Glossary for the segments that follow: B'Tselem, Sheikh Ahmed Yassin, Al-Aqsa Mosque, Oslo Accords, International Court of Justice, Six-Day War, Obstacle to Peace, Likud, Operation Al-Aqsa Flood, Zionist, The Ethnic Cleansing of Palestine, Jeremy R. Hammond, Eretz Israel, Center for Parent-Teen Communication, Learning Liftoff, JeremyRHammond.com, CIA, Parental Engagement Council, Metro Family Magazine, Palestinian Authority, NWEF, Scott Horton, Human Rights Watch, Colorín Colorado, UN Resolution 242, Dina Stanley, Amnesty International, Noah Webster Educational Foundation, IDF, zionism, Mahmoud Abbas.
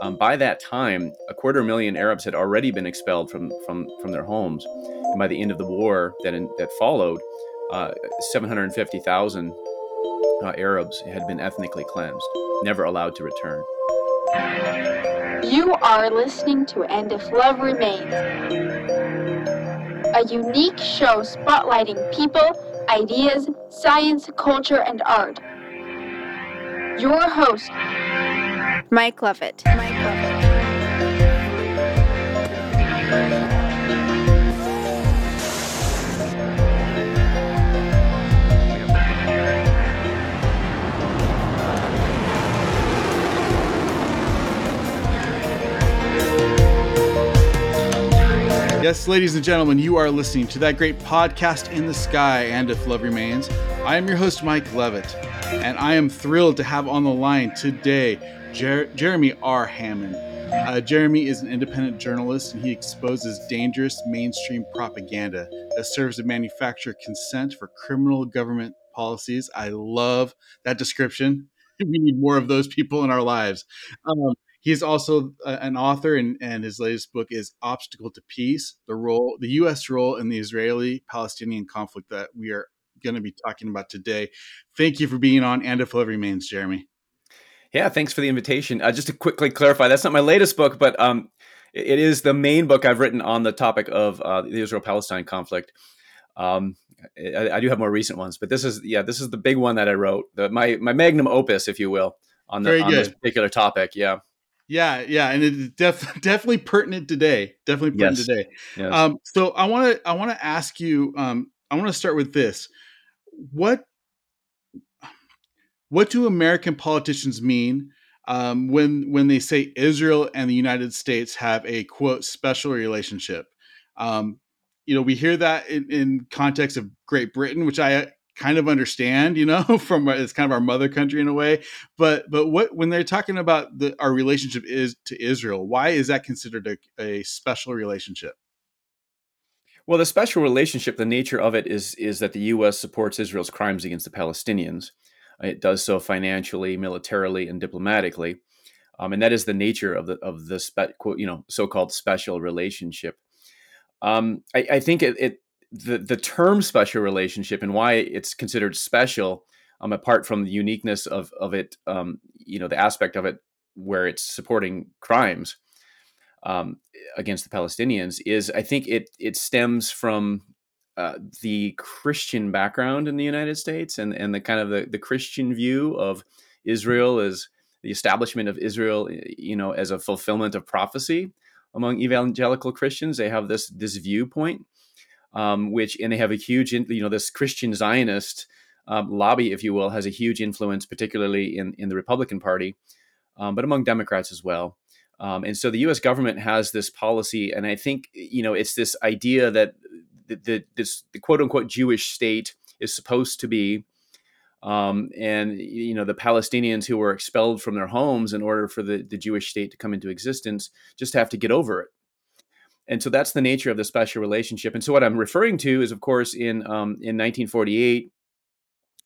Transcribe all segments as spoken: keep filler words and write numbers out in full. Um, by that time, a quarter million Arabs had already been expelled from, from, from their homes. And by the end of the war that, in, that followed, uh, seven hundred fifty thousand uh, Arabs had been ethnically cleansed, never allowed to return. You are listening to And If Love Remains, a unique show spotlighting people, ideas, science, culture, and art. Your host, Mike Lovett. Mike Lovett. Yes, ladies and gentlemen, you are listening to that great podcast in the sky, And If Love Remains. I am your host, Mike Lovett, and I am thrilled to have on the line today Jer- Jeremy R. Hammond. Uh, Jeremy is an independent journalist, and he exposes dangerous mainstream propaganda that serves to manufacture consent for criminal government policies. I love that description. We need more of those people in our lives. Um, He's also an author, and, and his latest book is Obstacle to Peace, the role, the U S role in the Israeli-Palestinian conflict that we are going to be talking about today. Thank you for being on And If Love Remains, Jeremy. Yeah, thanks for the invitation. Uh, just to quickly clarify, that's not my latest book, but um, it is the main book I've written on the topic of uh, the Israel-Palestine conflict. Um, I, I do have more recent ones, but this is, yeah, this is the big one that I wrote, the, my, my magnum opus, if you will, on, the, on this particular topic, yeah. Yeah, yeah, and it's def- definitely pertinent today. Definitely pertinent yes. today. Yes. Um, so I want to I want to ask you. Um, I want to start with this: what what do American politicians mean um, when when they say Israel and the United States have a quote special relationship? Um, you know, we hear that in, in context of Great Britain, which I kind of understand, you know, from it's kind of our mother country in a way, but, but what, when they're talking about the, our relationship is to Israel, why is that considered a, a special relationship? Well, the special relationship, the nature of it is, is that the U S supports Israel's crimes against the Palestinians. It does so financially, militarily, and diplomatically. Um, and that is the nature of the, of the spe- quote, you know, so-called special relationship. Um, I, I think it, it The the term special relationship and why it's considered special, um, apart from the uniqueness of of it, um, you know, the aspect of it where it's supporting crimes um, against the Palestinians is, I think it it stems from uh, the Christian background in the United States and and the kind of the, the Christian view of Israel as the establishment of Israel, you know, as a fulfillment of prophecy among evangelical Christians. They have this this viewpoint. Um, which, and they have a huge, you know, this Christian Zionist um, lobby, if you will, has a huge influence, particularly in, in the Republican Party, um, but among Democrats as well. Um, and so the U S government has this policy, and I think, you know, it's this idea that the, the, this, the quote unquote Jewish state is supposed to be, um, and, you know, the Palestinians who were expelled from their homes in order for the, the Jewish state to come into existence just have to get over it. And so that's the nature of the special relationship. And so what I'm referring to is, of course, in um, in nineteen forty-eight,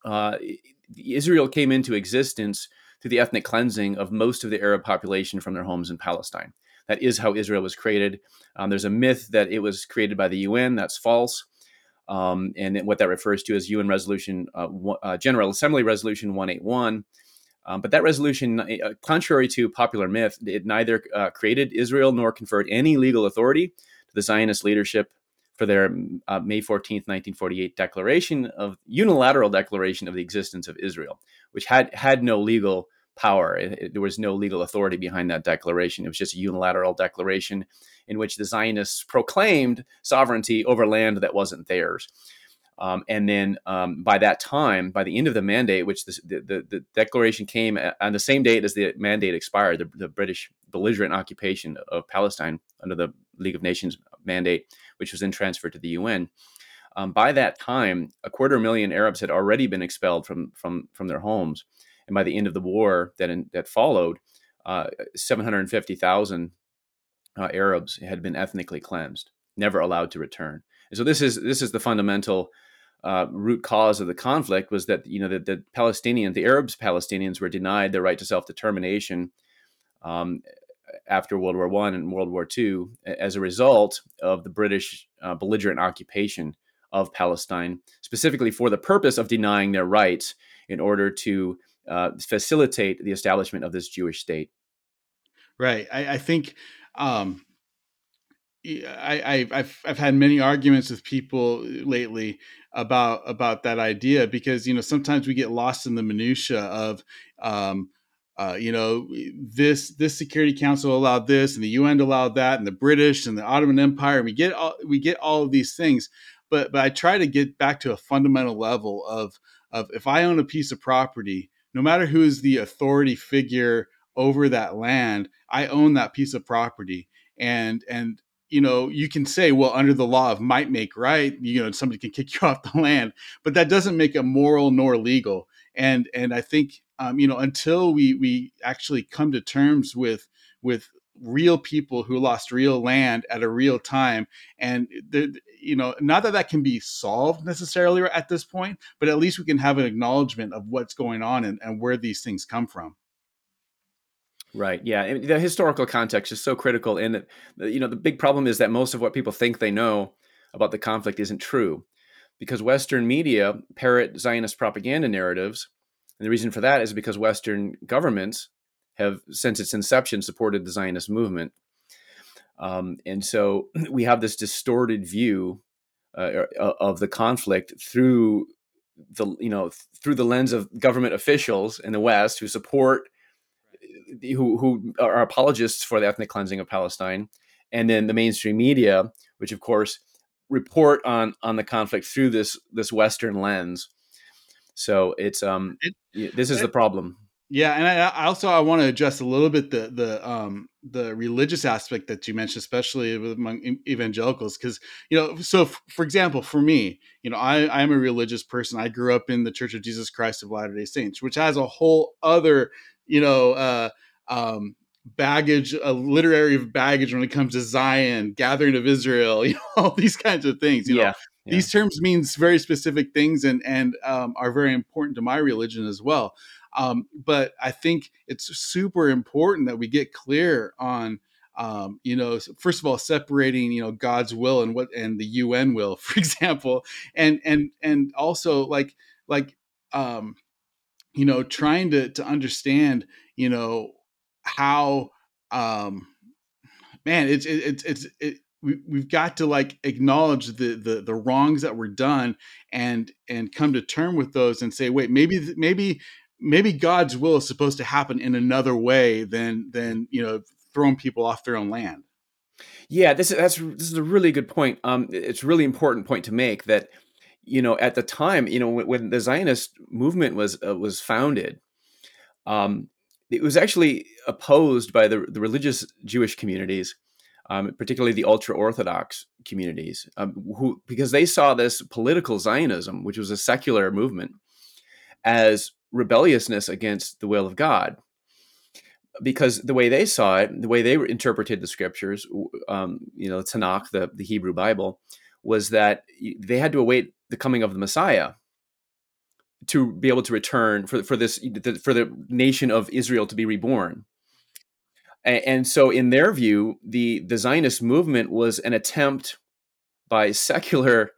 uh, Israel came into existence through the ethnic cleansing of most of the Arab population from their homes in Palestine. That is how Israel was created. Um, there's a myth that it was created by the U N. That's false. Um, and what that refers to is U N Resolution, uh, uh, General Assembly Resolution one eighty-one. Um, but that resolution, uh, contrary to popular myth, it neither uh, created Israel nor conferred any legal authority to the Zionist leadership for their uh, May fourteenth, nineteen forty-eight declaration of unilateral declaration of the existence of Israel, which had had no legal power. It, it, there was no legal authority behind that declaration. It was just a unilateral declaration in which the Zionists proclaimed sovereignty over land that wasn't theirs. Um, and then um, by that time, by the end of the mandate, which the, the, the declaration came on the same date as the mandate expired, the, the British belligerent occupation of Palestine under the League of Nations mandate, which was then transferred to the U N. Um, by that time, a quarter million Arabs had already been expelled from from from their homes. And by the end of the war that in, that followed, uh, seven hundred fifty thousand uh, Arabs had been ethnically cleansed, never allowed to return. And so this is this is the fundamental Uh, root cause of the conflict was that, you know, that the Palestinians, the Arabs Palestinians were denied their right to self-determination um, after World War One and World War Two as a result of the British uh, belligerent occupation of Palestine, specifically for the purpose of denying their rights in order to uh, facilitate the establishment of this Jewish state. Right. I, I think um, I, I, I've I've had many arguments with people lately about about that idea, because, you know, sometimes we get lost in the minutia of, um, uh, you know, this this Security Council allowed this and the U N allowed that and the British and the Ottoman Empire. And we get all, we get all of these things. But but I try to get back to a fundamental level of of if I own a piece of property, no matter who is the authority figure over that land, I own that piece of property. And and you know, you can say, well, under the law of might make right, you know, somebody can kick you off the land, but that doesn't make it moral nor legal. And and I think um, you know, until we we actually come to terms with with real people who lost real land at a real time. And, you know, not that that can be solved necessarily at this point, but at least we can have an acknowledgement of what's going on and, and where these things come from. Right. Yeah. And the historical context is so critical. And, you know, the big problem is that most of what people think they know about the conflict isn't true, because Western media parrot Zionist propaganda narratives. And the reason for that is because Western governments have, since its inception, supported the Zionist movement. Um, and so we have this distorted view uh, of the conflict through the, you know, through the lens of government officials in the West who support, who, who are apologists for the ethnic cleansing of Palestine. And then the mainstream media, which of course report on, on the conflict through this, this Western lens. So it's, um, this is the problem. Yeah, and I, I also I want to address a little bit the the um, the religious aspect that you mentioned, especially among evangelicals, because, you know, so f- for example, for me, you know, I I'm a religious person. I grew up in the Church of Jesus Christ of Latter-day Saints, which has a whole other, you know, uh, um, baggage, a literary baggage when it comes to Zion, gathering of Israel, you know, all these kinds of things. You yeah. know, yeah. These terms mean very specific things and and um, are very important to my religion as well. Um, but I think it's super important that we get clear on, um, you know, first of all, separating, you know, God's will and what, and the U N will, for example, and, and, and also like, like, um, you know, trying to, to understand, you know, how, um, man, it's, it's, it's, it, it, we, we've got to like acknowledge the, the, the wrongs that were done and, and come to term with those and say, wait, maybe, maybe, Maybe God's will is supposed to happen in another way than than you know throwing people off their own land. Yeah, this is that's this is a really good point. Um, it's a really important point to make that, you know, at the time, you know, when, when the Zionist movement was uh, was founded, um, it was actually opposed by the, the religious Jewish communities, um, particularly the ultra-Orthodox communities, um, who because they saw this political Zionism, which was a secular movement, as rebelliousness against the will of God, because the way they saw it, the way they interpreted the scriptures, um, you know, Tanakh, the, the Hebrew Bible, was that they had to await the coming of the Messiah to be able to return for for this for the nation of Israel to be reborn. And, and so, in their view, the the Zionist movement was an attempt by secular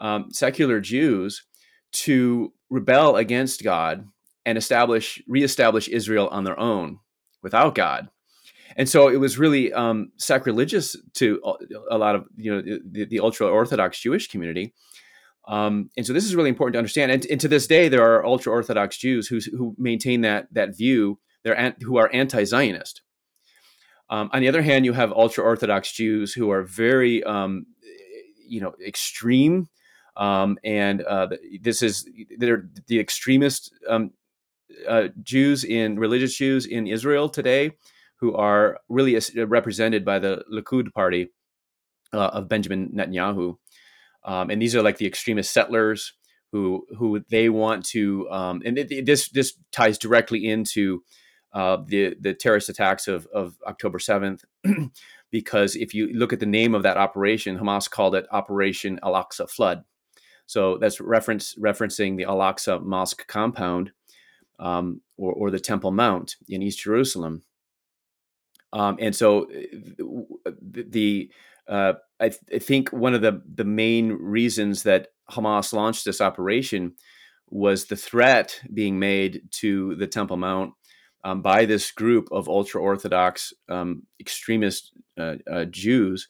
um, secular Jews to rebel against God and establish, reestablish Israel on their own without God. And so it was really um, sacrilegious to a lot of, you know, the, the ultra-Orthodox Jewish community. Um, and so this is really important to understand. And, and to this day, there are ultra-Orthodox Jews who, who maintain that that view, they're, who are anti-Zionist. Um, on the other hand, you have ultra-Orthodox Jews who are very, um, you know, extreme. Um, and uh, this is they're the extremist um, uh, Jews in religious Jews in Israel today, who are really represented by the Likud party uh, of Benjamin Netanyahu, um, and these are like the extremist settlers who who they want to. Um, and it, it, this this ties directly into uh, the the terrorist attacks of of October seventh, because if you look at the name of that operation, Hamas called it Operation Al-Aqsa Flood. So that's reference, referencing the Al-Aqsa Mosque compound um, or, or the Temple Mount in East Jerusalem. Um, and so the uh, I, th- I think one of the, the main reasons that Hamas launched this operation was the threat being made to the Temple Mount um, by this group of ultra-Orthodox um, extremist uh, uh, Jews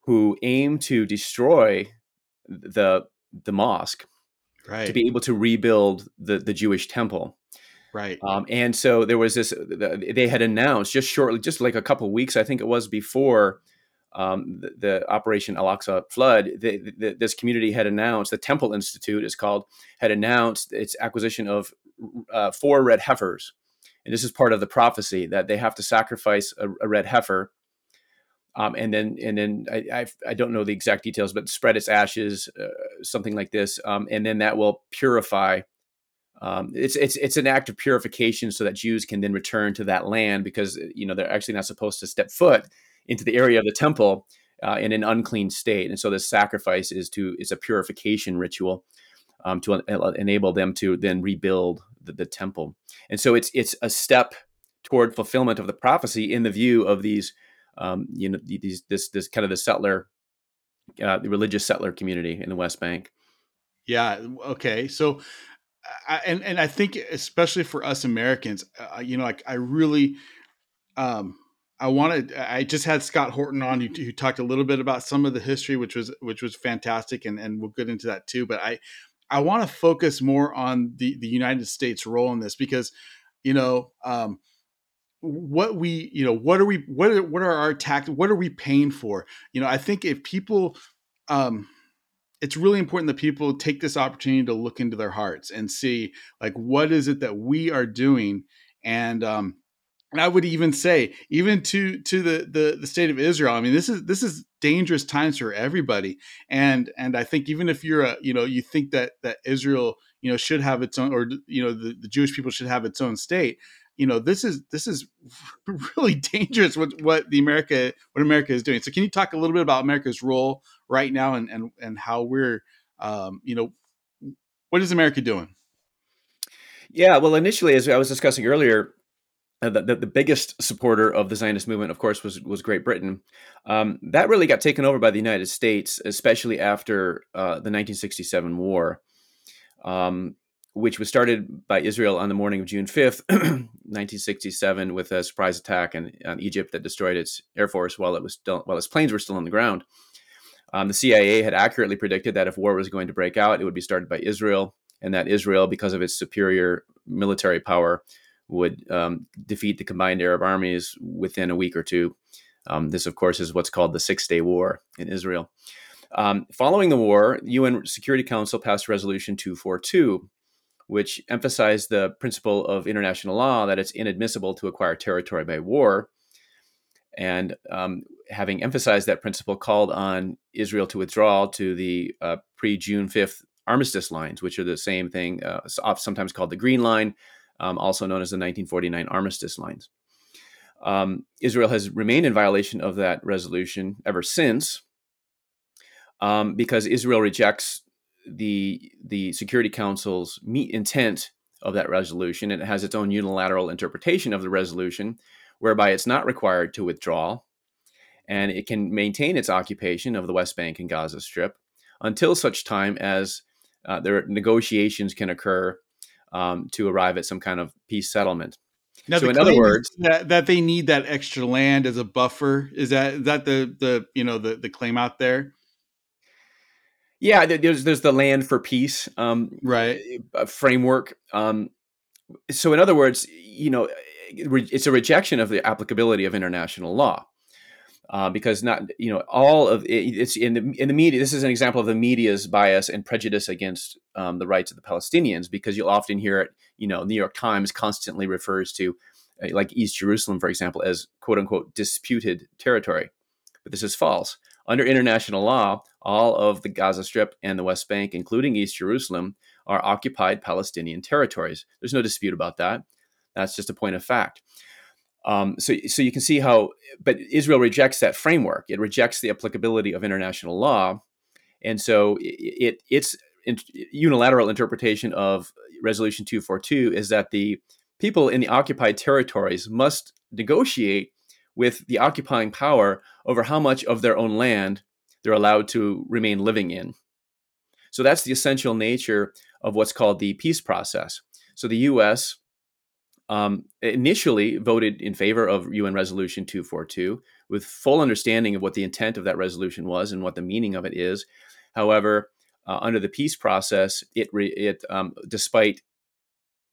who aim to destroy the the mosque, right, to be able to rebuild the, the Jewish temple. Right. Um, and so there was this, they had announced just shortly, just like a couple of weeks, I think it was before um, the, the Operation Al-Aqsa Flood, the, the, this community had announced, the Temple Institute is called, had announced its acquisition of uh, four red heifers. And this is part of the prophecy that they have to sacrifice a, a red heifer. Um, and then, and then I, I I don't know the exact details, but spread its ashes, uh, something like this, um, and then that will purify. Um, it's it's it's an act of purification so that Jews can then return to that land, because you know they're actually not supposed to step foot into the area of the temple uh, in an unclean state, and so this sacrifice is to it's a purification ritual um, to en- enable them to then rebuild the, the temple, and so it's it's a step toward fulfillment of the prophecy in the view of these. Um, you know, these, this, this kind of the settler, uh, the religious settler community in the West Bank. Yeah. Okay. So, I, and, and I think especially for us Americans, uh, you know, like I really, um, I wanted, I just had Scott Horton on who, who talked a little bit about some of the history, which was, which was fantastic. And, and we'll get into that too. But I, I want to focus more on the, the United States role in this because, you know, um, what we, you know, what are we, what are, what are our tax, what are we paying for? You know, I think if people, um, it's really important that people take this opportunity to look into their hearts and see like, what is it that we are doing? And, um, and I would even say, even to, to the, the, the state of Israel, I mean, this is, this is dangerous times for everybody. And, and I think even if you're a, you know, you think that, that Israel, you know, should have its own, or, you know, the, the Jewish people should have its own state. You know, this is this is really dangerous what, what the America what America is doing. So can you talk a little bit about America's role right now and and, and how we're, um, you know, what is America doing? Yeah, well, initially, as I was discussing earlier, uh, the, the, the biggest supporter of the Zionist movement, of course, was was Great Britain. Um, that really got taken over by the United States, especially after uh, the nineteen sixty-seven war. Um which was started by Israel on the morning of June fifth, nineteen sixty-seven, with a surprise attack in, on Egypt that destroyed its air force while it was still, while its planes were still on the ground. Um, the C I A had accurately predicted that if war was going to break out, it would be started by Israel, and that Israel, because of its superior military power, would um, defeat the combined Arab armies within a week or two. Um, this, of course, is what's called the Six-Day War in Israel. Um, following the war, U N Security Council passed Resolution two forty-two, which emphasized the principle of international law that it's inadmissible to acquire territory by war. And um, having emphasized that principle, called on Israel to withdraw to the uh, pre-June fifth armistice lines, which are the same thing, uh, sometimes called the Green Line, um, also known as the nineteen forty-nine armistice lines. Um, Israel has remained in violation of that resolution ever since, um, because Israel rejects the the Security Council's meet intent of that resolution, and it has its own unilateral interpretation of the resolution, whereby it's not required to withdraw, and it can maintain its occupation of the West Bank and Gaza Strip until such time as uh, their negotiations can occur um, to arrive at some kind of peace settlement. Now, so in other words, that, that they need that extra land as a buffer, is that is that the the you know the the claim out there? Yeah, there's there's the land for peace um, right. framework. Um, so in other words, you know, it's a rejection of the applicability of international law uh, because not you know all of it's in the in the media. This is an example of the media's bias and prejudice against um, the rights of the Palestinians, because you'll often hear it. You know, New York Times constantly refers to uh, like East Jerusalem, for example, as quote unquote disputed territory, but this is false. Under international law, all of the Gaza Strip and the West Bank, including East Jerusalem, are occupied Palestinian territories. There's no dispute about that. That's just a point of fact. Um, so, so you can see how, but Israel rejects that framework. It rejects the applicability of international law. And so it, it its unilateral interpretation of Resolution two forty-two is that the people in the occupied territories must negotiate with the occupying power over how much of their own land they're allowed to remain living in. So that's the essential nature of what's called the peace process. So the U S um, initially voted in favor of U N Resolution two forty-two with full understanding of what the intent of that resolution was and what the meaning of it is. However, uh, under the peace process, it re- it um, despite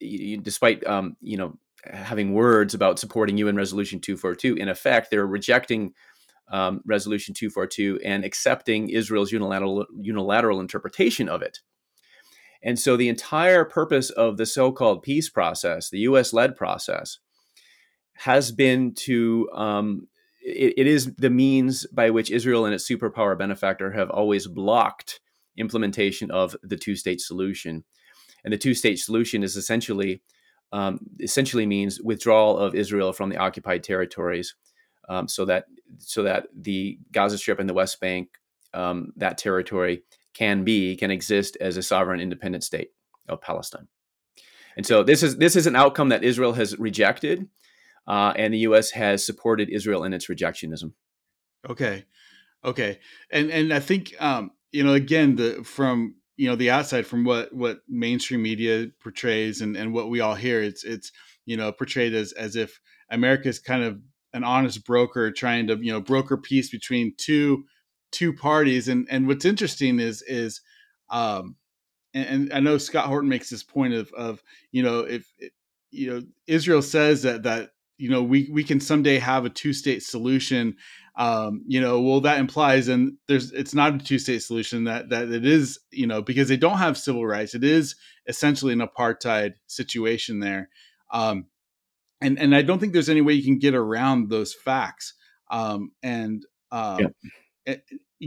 despite um, you know having words about supporting U N Resolution two forty-two, in effect, they're rejecting Um, Resolution two forty-two and accepting Israel's unilateral unilateral interpretation of it. And so the entire purpose of the so-called peace process, the U S-led process, has been to, um, it, it is the means by which Israel and its superpower benefactor have always blocked implementation of the two-state solution. And the two-state solution is essentially, um, essentially means withdrawal of Israel from the occupied territories, Um, so that so that the Gaza Strip and the West Bank, um, that territory can be can exist as a sovereign, independent state of Palestine. And so this is this is an outcome that Israel has rejected, uh, and the U S has supported Israel in its rejectionism. Okay, okay, and and I think um, you know again the from you know the outside from what what mainstream media portrays and, and what we all hear, it's it's you know portrayed as as if America is kind of an honest broker trying to, you know, broker peace between two, two parties. And, and what's interesting is, is, um, and, and I know Scott Horton makes this point of, of, you know, if, you know, Israel says that, that, you know, we, we can someday have a two state solution. Um, you know, well, that implies, and there's, it's not a two state solution that, that it is, you know, because they don't have civil rights. It is essentially an apartheid situation there. Um, And and I don't think there's any way you can get around those facts. Um, and um, yeah. it,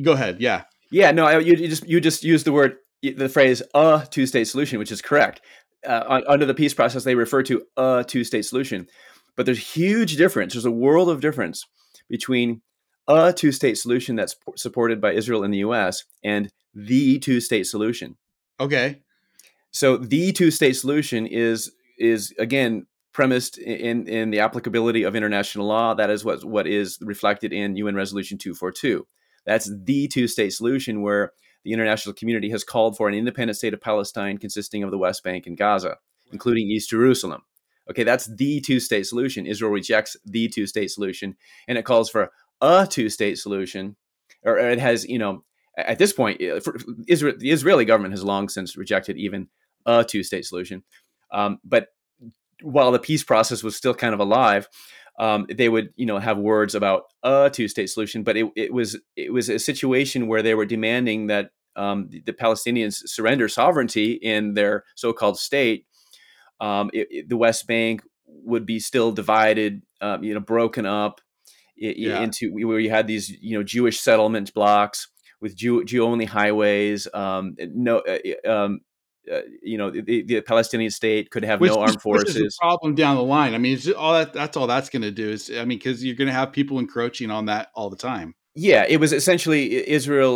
go ahead, yeah, yeah. No, I, you, you just you just used the word the phrase "a two-state solution," which is correct. Uh, under the peace process, they refer to a two-state solution, but there's huge difference. There's a world of difference between a two-state solution that's supported by Israel and the U S and the two-state solution. Okay, so the two-state solution is is again. premised in, in the applicability of international law. That is what, what is reflected in U N Resolution two forty-two. That's the two-state solution where the international community has called for an independent state of Palestine consisting of the West Bank and Gaza, including East Jerusalem. Okay, that's the two-state solution. Israel rejects the two-state solution, and it calls for a two-state solution. Or it has, you know, at this point, Israel, the Israeli government has long since rejected even a two-state solution. Um, but while the peace process was still kind of alive, um, they would, you know, have words about a two-state solution. But it, it was it was a situation where they were demanding that um, the Palestinians surrender sovereignty in their so-called state. Um, it, it, the West Bank would be still divided, um, you know, broken up it, yeah. into where you had these, you know, Jewish settlement blocks with Jew, Jew-only highways. Um, no. Uh, um, Uh, you know, the, the Palestinian state could have which, no armed forces. Which is a problem down the line. I mean, it's just all that, that's all that's going to do is, I mean, because you're going to have people encroaching on that all the time. Yeah, it was essentially Israel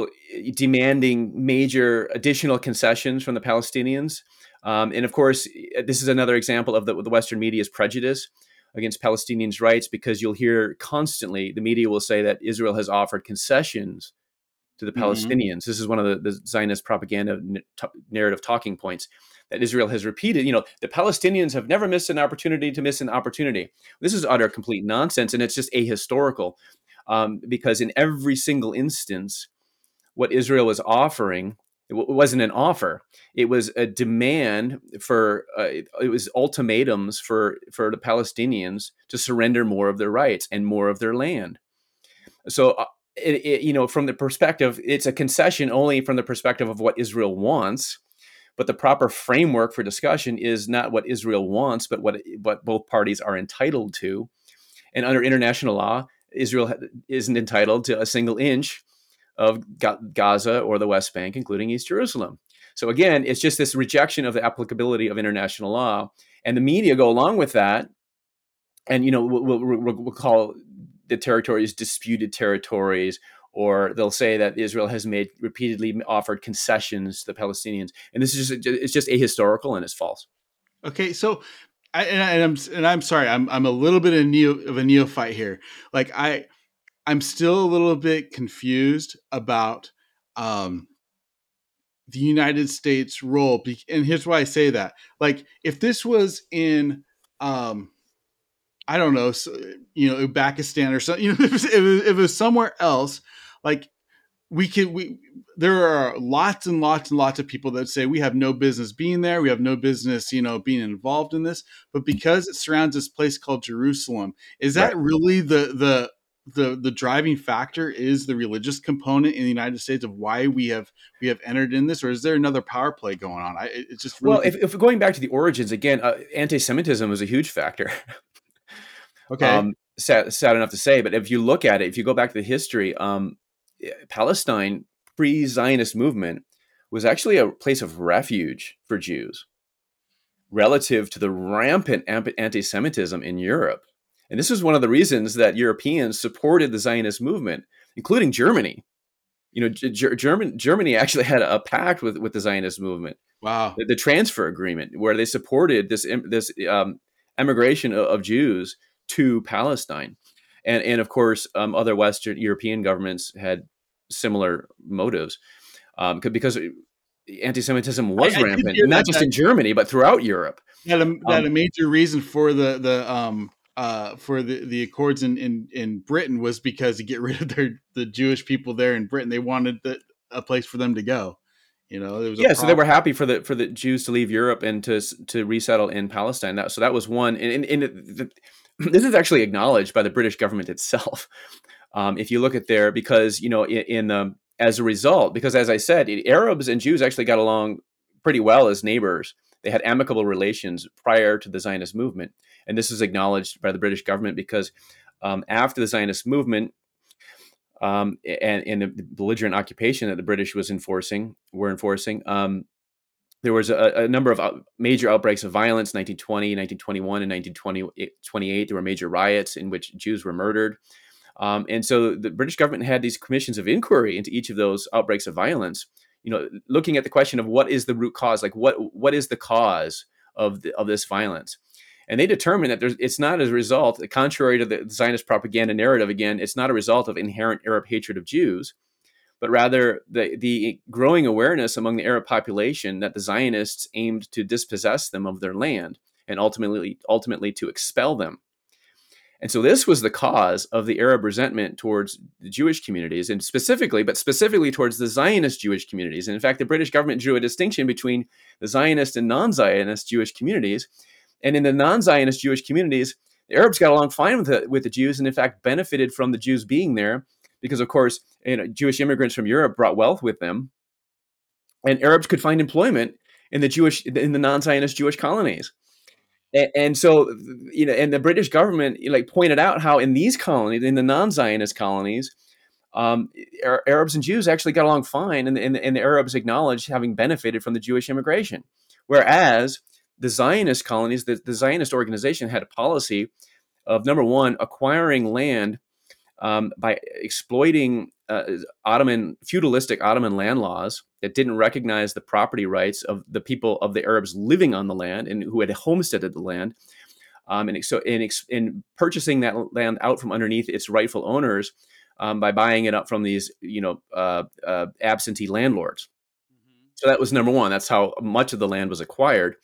demanding major additional concessions from the Palestinians. Um, and of course, this is another example of the, the Western media's prejudice against Palestinians' rights, because you'll hear constantly, the media will say that Israel has offered concessions to the Palestinians. Mm-hmm. This is one of the, the Zionist propaganda n- t- narrative talking points that Israel has repeated. You know, the Palestinians have never missed an opportunity to miss an opportunity. This is utter complete nonsense, and it's just ahistorical, um, because in every single instance, what Israel was offering, it, w- it wasn't an offer. It was a demand for, uh, it, it was ultimatums for, for the Palestinians to surrender more of their rights and more of their land. So, uh, It, it, you know, from the perspective, it's a concession only from the perspective of what Israel wants, but the proper framework for discussion is not what Israel wants, but what what both parties are entitled to. And under international law, Israel isn't entitled to a single inch of Gaza or the West Bank, including East Jerusalem. So again, it's just this rejection of the applicability of international law, and the media go along with that. And you know, we'll, we'll, we'll call the territories disputed territories, or they'll say that Israel has made repeatedly offered concessions to the Palestinians. And this is just, it's just ahistorical and it's false. Okay. So I, and, I, and I'm and I'm sorry, I'm I'm a little bit of, neo, of a neophyte here. Like I, I'm still a little bit confused about um, the United States role. And here's why I say that: like if this was in, um, I don't know, so, you know, Uzbekistan or something, you know, if it was, if it was somewhere else, like we could we. There are lots and lots and lots of people that say we have no business being there. We have no business, you know, being involved in this. But because it surrounds this place called Jerusalem, is that right. really the the the the driving factor? Is the religious component in the United States of why we have we have entered in this, or is there another power play going on? I, it's just really well, if, if we're going back to the origins again, uh, anti-Semitism is a huge factor. okay, um, sad, sad enough to say, but if you look at it, if you go back to the history, um, Palestine. Pre-Zionist movement was actually a place of refuge for Jews relative to the rampant anti-Semitism in Europe. And this is one of the reasons that Europeans supported the Zionist movement, including Germany. You know, G- German, Germany actually had a pact with, with the Zionist movement. Wow. The, the transfer agreement where they supported this, this um, emigration of, of Jews to Palestine. And, and of course, um, other Western European governments had similar motives, um, because anti-Semitism was I, I rampant, not that, just that, in Germany, but throughout Europe. That a, that um, a major reason for the the um, uh, for the, the accords in, in, in Britain was because to get rid of their the Jewish people there in Britain, they wanted the, a place for them to go. You know, there was yeah. A so they were happy for the for the Jews to leave Europe and to to resettle in Palestine. That so that was one. And, and, and the, this is actually acknowledged by the British government itself. Um, if you look at there, because, you know, in, in um, as a result, because as I said, it, Arabs and Jews actually got along pretty well as neighbors. They had amicable relations prior to the Zionist movement. And this is acknowledged by the British government because um, after the Zionist movement um, and, and the belligerent occupation that the British was enforcing, were enforcing, um, there was a, a number of major outbreaks of violence, nineteen twenty, nineteen twenty-one, and nineteen twenty-eight. There were major riots in which Jews were murdered. Um, and so the British government had these commissions of inquiry into each of those outbreaks of violence, you know, looking at the question of what is the root cause, like what what is the cause of the, of this violence? And they determined that there's, it's not as a result, contrary to the Zionist propaganda narrative, again, it's not a result of inherent Arab hatred of Jews, but rather the, the growing awareness among the Arab population that the Zionists aimed to dispossess them of their land and ultimately ultimately to expel them. And so this was the cause of the Arab resentment towards the Jewish communities, and specifically, but specifically towards the Zionist Jewish communities. And in fact, the British government drew a distinction between the Zionist and non-Zionist Jewish communities. And in the non-Zionist Jewish communities, the Arabs got along fine with the, with the Jews, and in fact, benefited from the Jews being there because, of course, you know, Jewish immigrants from Europe brought wealth with them, and Arabs could find employment in the Jewish in the non-Zionist Jewish colonies. And so, you know, and the British government like pointed out how in these colonies, in the non-Zionist colonies, um, Arabs and Jews actually got along fine, and, and, and the Arabs acknowledged having benefited from the Jewish immigration. Whereas the Zionist colonies, the, the Zionist organization had a policy of, number one, acquiring land um, by exploiting uh, Ottoman, feudalistic Ottoman land laws that didn't recognize the property rights of the people of the Arabs living on the land and who had homesteaded the land, um, and so in, in purchasing that land out from underneath its rightful owners um, by buying it up from these, you know, uh, uh, absentee landlords. Mm-hmm. So that was number one. That's how much of the land was acquired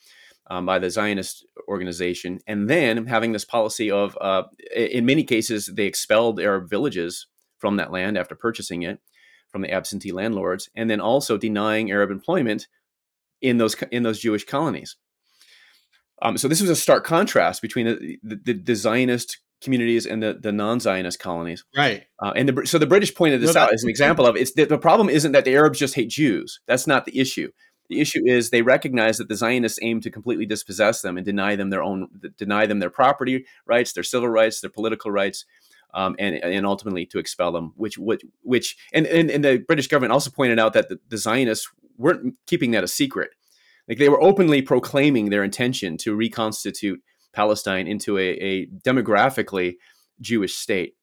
um, by the Zionist organization, and then having this policy of, uh, in many cases, they expelled Arab villages from that land after purchasing it from the absentee landlords, and then also denying Arab employment in those in those Jewish colonies. Um, so this was a stark contrast between the, the, the Zionist communities and the, the non-Zionist colonies. Right. Uh, and the, so the British pointed this no, out as an example of it's that the problem isn't that the Arabs just hate Jews. That's not the issue. The issue is they recognize that the Zionists aim to completely dispossess them and deny them their own, deny them their property rights, their civil rights, their political rights. Um, and and ultimately to expel them, which which which and, and, and the British government also pointed out that the, the Zionists weren't keeping that a secret. Like they were openly proclaiming their intention to reconstitute Palestine into a, a demographically Jewish state,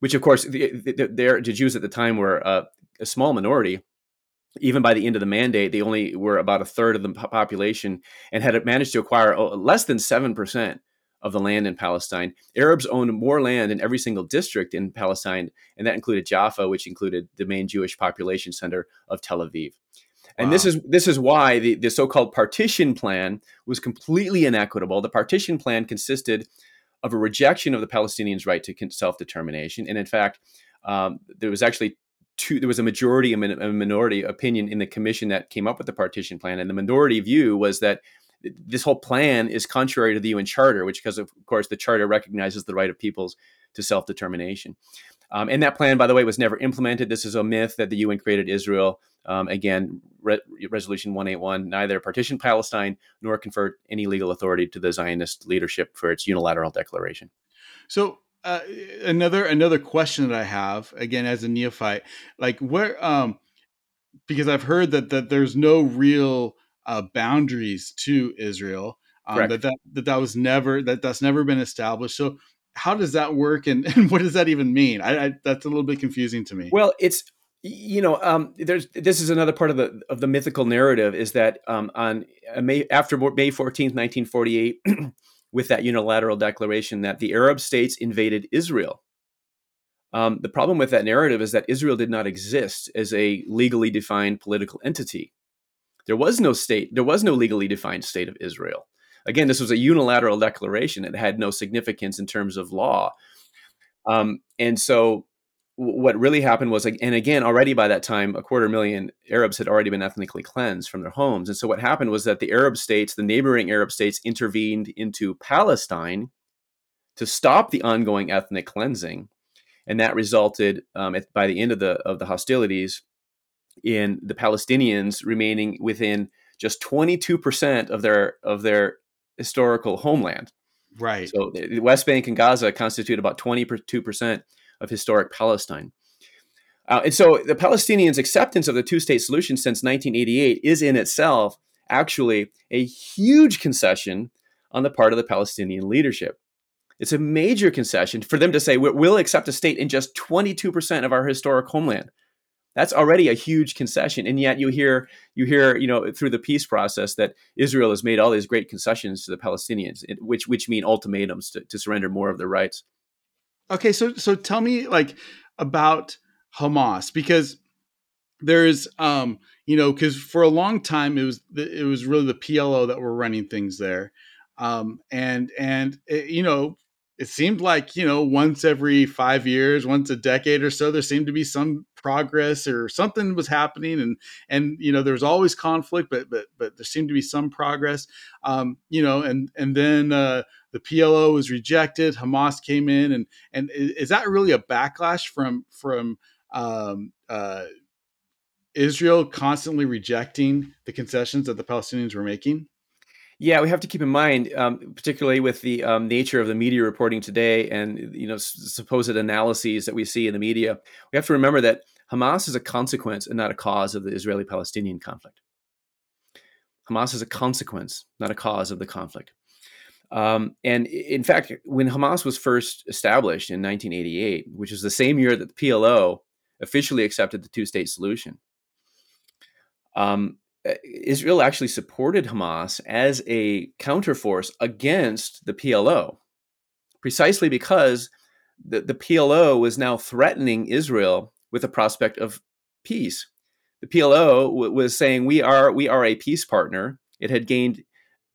which of course the, the, the, the Jews at the time were uh, a small minority, even by the end of the mandate, they only were about a third of the population and had managed to acquire less than seven percent of the land in Palestine. Arabs owned more land in every single district in Palestine, and that included Jaffa, which included the main Jewish population center of Tel Aviv. And wow. this is this is why the, the so-called partition plan was completely inequitable. The partition plan consisted of a rejection of the Palestinians' right to self-determination. And in fact, um, there was actually two, there was a majority and a minority opinion in the commission that came up with the partition plan. And the minority view was that this whole plan is contrary to the U N Charter, which, because of course, the Charter recognizes the right of peoples to self-determination. Um, and that plan, by the way, was never implemented. This is a myth that the U N created Israel. Um, again, Re- Resolution one eighty-one neither partitioned Palestine nor conferred any legal authority to the Zionist leadership for its unilateral declaration. So uh, another another question that I have, again, as a neophyte, like where, um, because I've heard that that there's no real uh, boundaries to Israel, um, that, that that that was never that that's never been established. So how does that work, and, and what does that even mean? I, I, that's a little bit confusing to me. Well, it's you know, um, there's this is another part of the of the mythical narrative is that um, on May after May fourteenth, nineteen forty-eight, with that unilateral declaration that the Arab states invaded Israel. Um, the problem with that narrative is that Israel did not exist as a legally defined political entity. There was no state. There was no legally defined state of Israel. Again, this was a unilateral declaration. It had no significance in terms of law. Um, and so w- what really happened was, and again, already by that time, a quarter million Arabs had already been ethnically cleansed from their homes. And so what happened was that the Arab states, the neighboring Arab states, intervened into Palestine to stop the ongoing ethnic cleansing. And that resulted, um, at, by the end of the of the hostilities, in the Palestinians remaining within just twenty-two percent of their of their historical homeland. Right. So the West Bank and Gaza constitute about twenty-two percent of historic Palestine. Uh, and so the Palestinians' acceptance of the two-state solution since nineteen eighty-eight is in itself actually a huge concession on the part of the Palestinian leadership. It's a major concession for them to say, we'll accept a state in just twenty-two percent of our historic homeland. That's already a huge concession, and yet you hear, you hear, you know, through the peace process that Israel has made all these great concessions to the Palestinians, which which mean ultimatums to, to surrender more of their rights. Okay, so so tell me like about Hamas, because there's, um, you know, because for a long time it was the, it was really the P L O that were running things there, um, and and it, you know. It seemed like, you know, once every five years, once a decade or so, there seemed to be some progress or something was happening. And, and you know, there was always conflict, but but but there seemed to be some progress, um, you know, and and then uh, the P L O was rejected. Hamas came in. And and is that really a backlash from from um, uh, Israel constantly rejecting the concessions that the Palestinians were making? Yeah, we have to keep in mind, um, particularly with the um, nature of the media reporting today and, you know, s- supposed analyses that we see in the media, we have to remember that Hamas is a consequence and not a cause of the Israeli-Palestinian conflict. Hamas is a consequence, not a cause of the conflict. Um, and in fact, when Hamas was first established in nineteen eighty-eight, which is the same year that the P L O officially accepted the two-state solution, um, Israel actually supported Hamas as a counterforce against the P L O, precisely because the, the P L O was now threatening Israel with the prospect of peace. The P L O w- was saying, we are we are a peace partner. It had gained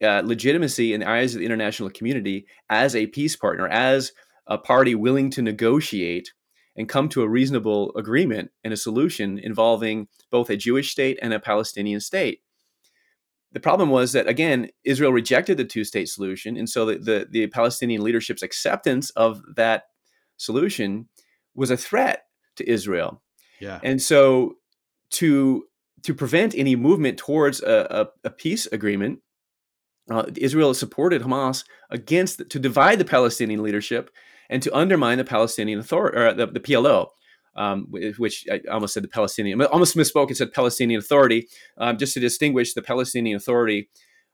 uh, legitimacy in the eyes of the international community as a peace partner, as a party willing to negotiate and come to a reasonable agreement and a solution involving both a Jewish state and a Palestinian state. The problem was that, again, Israel rejected the two-state solution, and so the, the, the Palestinian leadership's acceptance of that solution was a threat to Israel. Yeah. And so to, to prevent any movement towards a, a, a peace agreement, uh, Israel supported Hamas against, the, to divide the Palestinian leadership and to undermine the Palestinian Authority, or the, the P L O, um, which I almost said the Palestinian, almost misspoke and said Palestinian Authority, um, just to distinguish the Palestinian Authority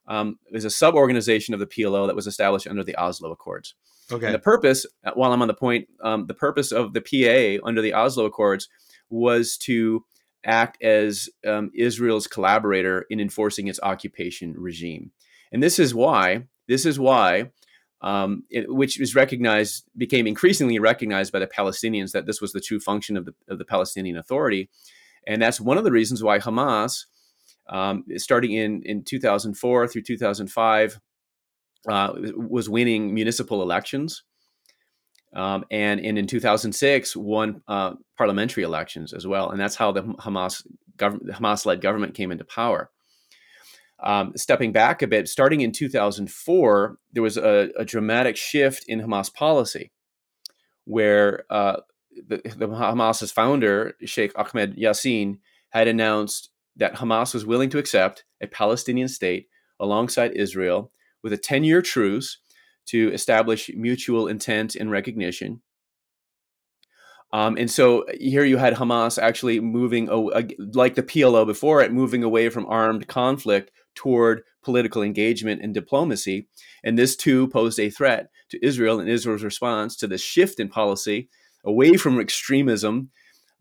um, is a sub-organization of the P L O that was established under the Oslo Accords. Okay. And the purpose, while I'm on the point, um, the purpose of the P A under the Oslo Accords was to act as um, Israel's collaborator in enforcing its occupation regime. And this is why, this is why, um, it, which is recognized, became increasingly recognized by the Palestinians that this was the true function of the, of the Palestinian Authority. And that's one of the reasons why Hamas, um, starting in, in two thousand four through two thousand five, uh, was winning municipal elections. Um, and, and in two thousand six, won uh, parliamentary elections as well. And that's how the Hamas government, the Hamas-led government came into power. Um, stepping back a bit, starting in two thousand four, there was a, a dramatic shift in Hamas policy, where uh, the, the Hamas's founder, Sheikh Ahmed Yassin, had announced that Hamas was willing to accept a Palestinian state alongside Israel with a ten-year truce to establish mutual intent and recognition. Um, and so here you had Hamas actually moving, like the P L O before it, moving away from armed conflict toward political engagement and diplomacy. And this too posed a threat to Israel, and Israel's response to the shift in policy away from extremism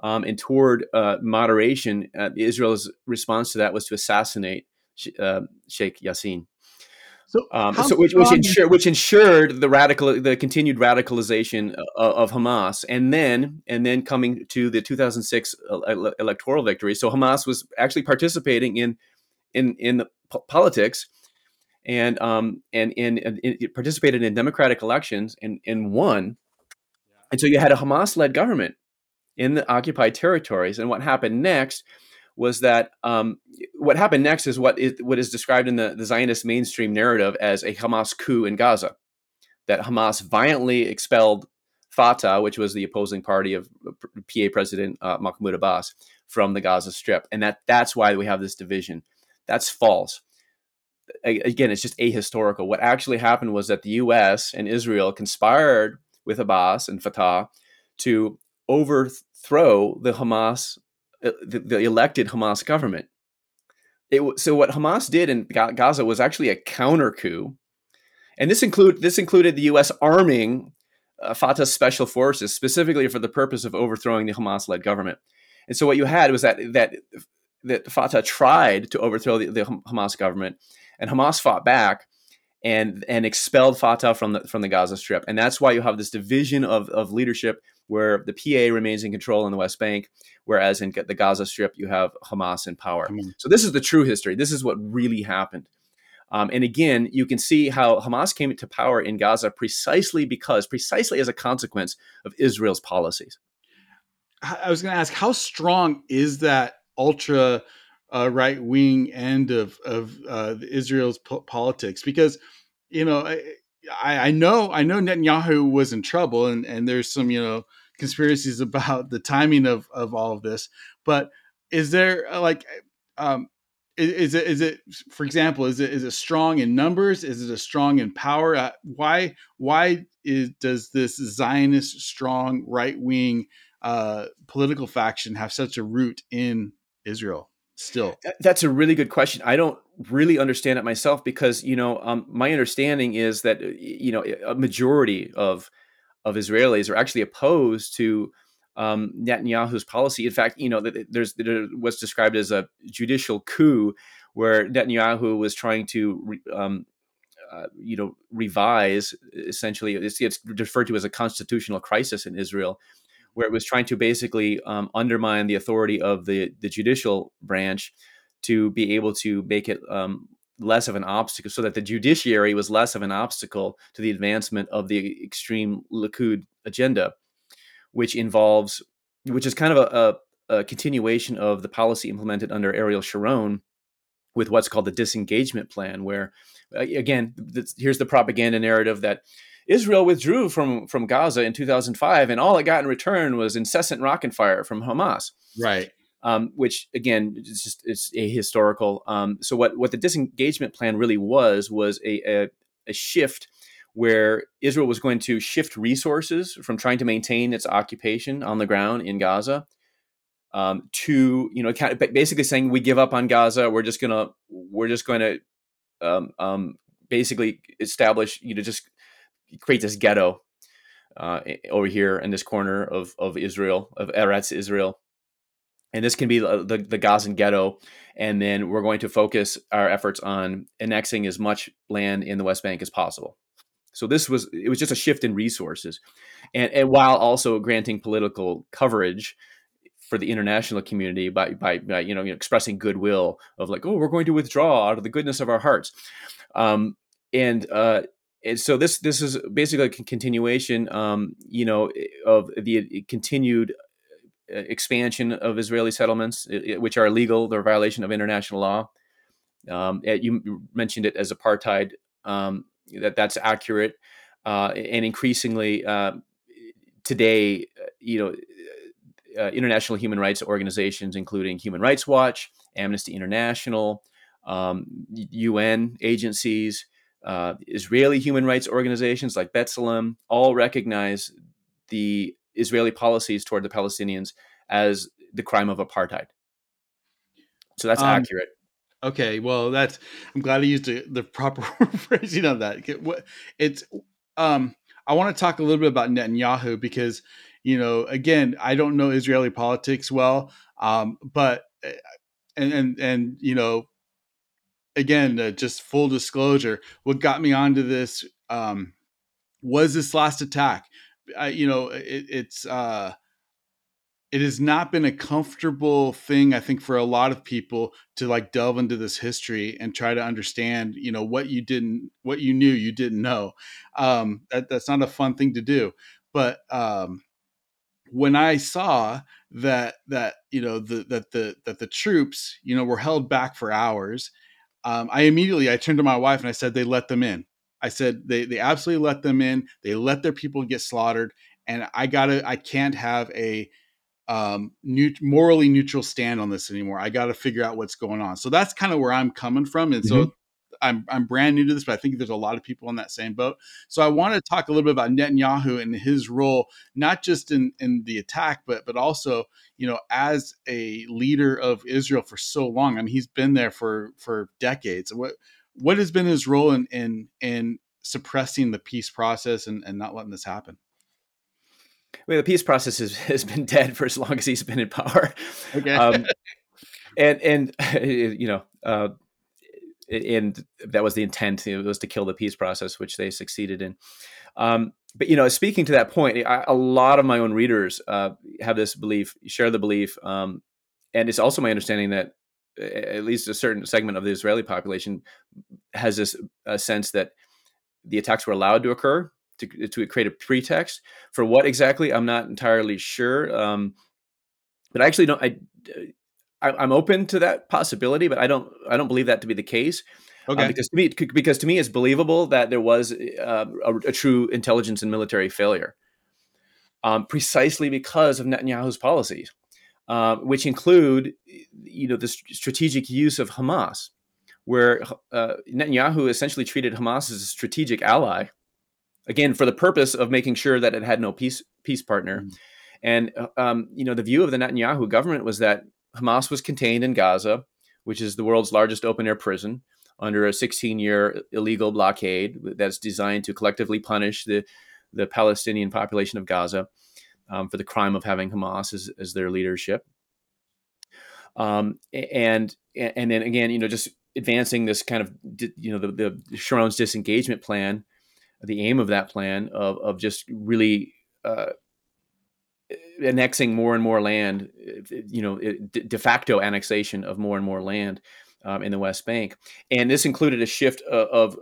um, and toward uh, moderation, uh, Israel's response to that was to assassinate uh, Sheikh Yassin. So, um, so which, which, ensure, which ensured the radical, the continued radicalization of, of Hamas, and then and then coming to the two thousand six ele- electoral victory. So Hamas was actually participating in in in the po- politics, and um and in it participated in democratic elections and and won. Yeah. And so you had a Hamas-led government in the occupied territories, and what happened next? was that um, what happened next is what is, what is described in the, the Zionist mainstream narrative as a Hamas coup in Gaza, that Hamas violently expelled Fatah, which was the opposing party of P A President uh, Mahmoud Abbas, from the Gaza Strip. And that that's why we have this division. That's false. A- again, it's just ahistorical. What actually happened was that the U S and Israel conspired with Abbas and Fatah to overthrow the Hamas The, the elected Hamas government. It, so what Hamas did in Gaza was actually a counter coup, and this include this included the U S arming uh, Fatah's special forces specifically for the purpose of overthrowing the Hamas-led government. And so what you had was that that that Fatah tried to overthrow the, the Hamas government, and Hamas fought back and and expelled Fatah from the from the Gaza Strip. And that's why you have this division of of leadership, where the P A remains in control in the West Bank, whereas in the Gaza Strip, you have Hamas in power. Mm-hmm. So this is the true history. This is what really happened. Um, and again, you can see how Hamas came to power in Gaza precisely because, precisely as a consequence of Israel's policies. I was going to ask, how strong is that ultra uh, right-wing end of, of uh, Israel's po- politics? Because, you know, I, I know, I know Netanyahu was in trouble, and, and there's some, you know, conspiracies about the timing of, of all of this. But is there like, um, is, is it, is it, for example, is it, is it strong in numbers? Is it a strong in power? Uh, why, why is, does this Zionist strong right wing uh, political faction have such a root in Israel still? That's a really good question. I don't really understand it myself, because, you know, um, my understanding is that, you know, a majority of of Israelis are actually opposed to um, Netanyahu's policy. In fact, you know, there's there was described as a judicial coup where Netanyahu was trying to, re, um, uh, you know, revise, essentially, it's, it's referred to as a constitutional crisis in Israel, where it was trying to basically um, undermine the authority of the, the judicial branch to be able to make it um, less of an obstacle, so that the judiciary was less of an obstacle to the advancement of the extreme Likud agenda, which involves, which is kind of a, a, a continuation of the policy implemented under Ariel Sharon with what's called the disengagement plan, where, again, this, here's the propaganda narrative that Israel withdrew from, from Gaza in two thousand five, and all it got in return was incessant rocket fire from Hamas. Right. Um, which, again, it's just it's ahistorical. Um, so what, what the disengagement plan really was, was a, a, a shift where Israel was going to shift resources from trying to maintain its occupation on the ground in Gaza um, to, you know, kind of basically saying, we give up on Gaza. We're just going to we're just going to um, um, basically establish, you know, just create this ghetto uh, over here in this corner of, of Israel, of Eretz Israel. And this can be the, the, the Gazan ghetto. And then we're going to focus our efforts on annexing as much land in the West Bank as possible. So this was, it was just a shift in resources. And, and while also granting political coverage for the international community by, by, by you know, expressing goodwill of like, oh, we're going to withdraw out of the goodness of our hearts. Um, and, uh, and so this, this is basically a continuation, um, you know, of the continued expansion of Israeli settlements, which are illegal. They're a violation of international law. Um, you mentioned it as apartheid. Um, that that's accurate. Uh, and increasingly uh, today, you know, uh, international human rights organizations, including Human Rights Watch, Amnesty International, um, U N agencies, uh, Israeli human rights organizations like B'Tselem, all recognize the Israeli policies toward the Palestinians as the crime of apartheid. So that's um, accurate. Okay, well, that's. I'm glad I used the, the proper phrasing on that. It's. Um, I want to talk a little bit about Netanyahu because, you know, again, I don't know Israeli politics well, um, but and and and you know, again, uh, just full disclosure, what got me onto this um, was this last attack. I, you know, it, it's uh, it has not been a comfortable thing, I think, for a lot of people to like delve into this history and try to understand, you know, what you didn't, what you knew you didn't know. Um, that, that's not a fun thing to do. But um, when I saw that that you know the, that the that the troops you know were held back for hours, um, I immediately I turned to my wife and I said, "They let them in." I said, they, they absolutely let them in. They let their people get slaughtered. And I gotta, I can't have a um, new, morally neutral stand on this anymore. I got to figure out what's going on. So that's kind of where I'm coming from. And mm-hmm. so I'm, I'm brand new to this, but I think there's a lot of people in that same boat. So I want to talk a little bit about Netanyahu and his role, not just in, in the attack, but, but also, you know, as a leader of Israel for so long. I mean, he's been there for, for decades. What, What has been his role in in, in suppressing the peace process and, and not letting this happen? Well, the peace process has, has been dead for as long as he's been in power. Okay. Um, and, and you know, uh, and that was the intent. It was to kill the peace process, which they succeeded in. Um, but, you know, speaking to that point, I, a lot of my own readers uh, have this belief, share the belief. Um, and it's also my understanding that at least a certain segment of the Israeli population has this a sense that the attacks were allowed to occur to, to create a pretext for what exactly. I'm not entirely sure. Um, but I actually don't, I, I, I'm open to that possibility, but I don't, I don't believe that to be the case. Okay. Um, because to me, because to me it's believable that there was uh, a, a true intelligence and military failure um, precisely because of Netanyahu's policies. Uh, which include, you know, the st- strategic use of Hamas, where uh, Netanyahu essentially treated Hamas as a strategic ally, again for the purpose of making sure that it had no peace peace partner. Mm-hmm. And um, you know, the view of the Netanyahu government was that Hamas was contained in Gaza, which is the world's largest open air prison, under a sixteen year illegal blockade that's designed to collectively punish the the Palestinian population of Gaza. Um, for the crime of having Hamas as, as their leadership, um, and and then again, you know, just advancing this kind of, di- you know, the, the Sharon's disengagement plan, the aim of that plan of of just really uh, annexing more and more land, you know, de facto annexation of more and more land um, in the West Bank, and this included a shift of, of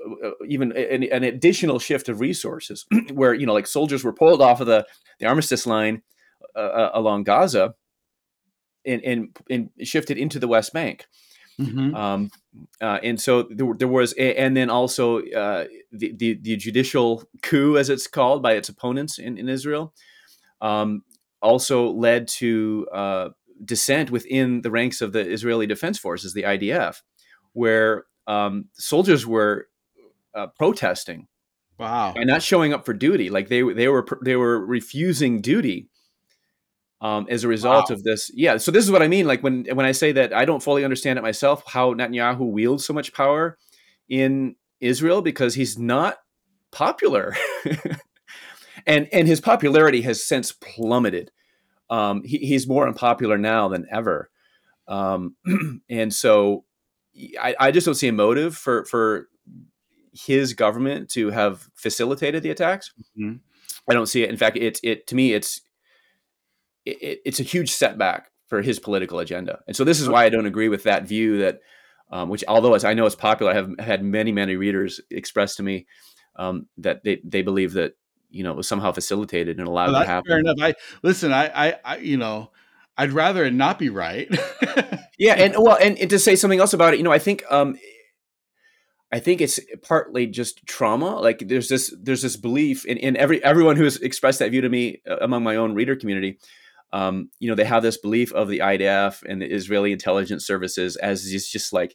even an, an additional shift of resources, where you know, like soldiers were pulled off of the the armistice line uh, along Gaza and, and, and shifted into the West Bank. Mm-hmm. Um, uh, and so there, there was, and then also uh, the, the, the judicial coup, as it's called by its opponents in, in Israel, um, also led to uh, dissent within the ranks of the Israeli Defense Forces, the I D F, where um, soldiers were uh, protesting. Wow. And not showing up for duty. Like they, they were, they were refusing duty um, as a result wow. of this. Yeah. So this is what I mean. Like when, when I say that I don't fully understand it myself, how Netanyahu wields so much power in Israel, because he's not popular and, and his popularity has since plummeted. um, he, he's more unpopular now than ever. Um, and so I, I just don't see a motive for, for his government to have facilitated the attacks. Mm-hmm. I don't see it. In fact, it's, it, to me, it's, it, it's a huge setback for his political agenda. And so this is why I don't agree with that view that, um, which, although as I know it's popular, I have had many, many readers express to me, um, that they, they believe that, you know, it was somehow facilitated and allowed well, to happen. Fair enough. I, listen, I, I, I, you know, I'd rather it not be right. yeah. And well, and, and to say something else about it, you know, I think, um, I think it's partly just trauma. Like there's this, there's this belief in, in every, everyone who has expressed that view to me uh, among my own reader community. Um, you know, they have this belief of the I D F and the Israeli intelligence services as just, just like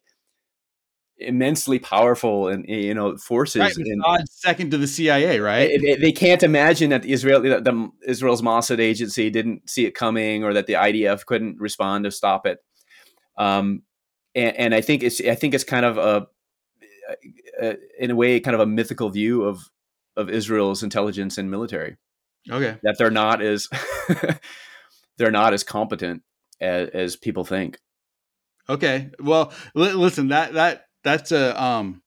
immensely powerful and, you know, forces. Right, and and, second to the C I A, right? They, they can't imagine that the Israeli, that the Israel's Mossad agency didn't see it coming, or that the I D F couldn't respond to stop it. Um, and, and I think it's, I think it's kind of a, in a way, kind of a mythical view of, of Israel's intelligence and military. Okay. That they're not as, they're not as competent as, as people think. Okay. Well, l- listen, that, that, that's a, um,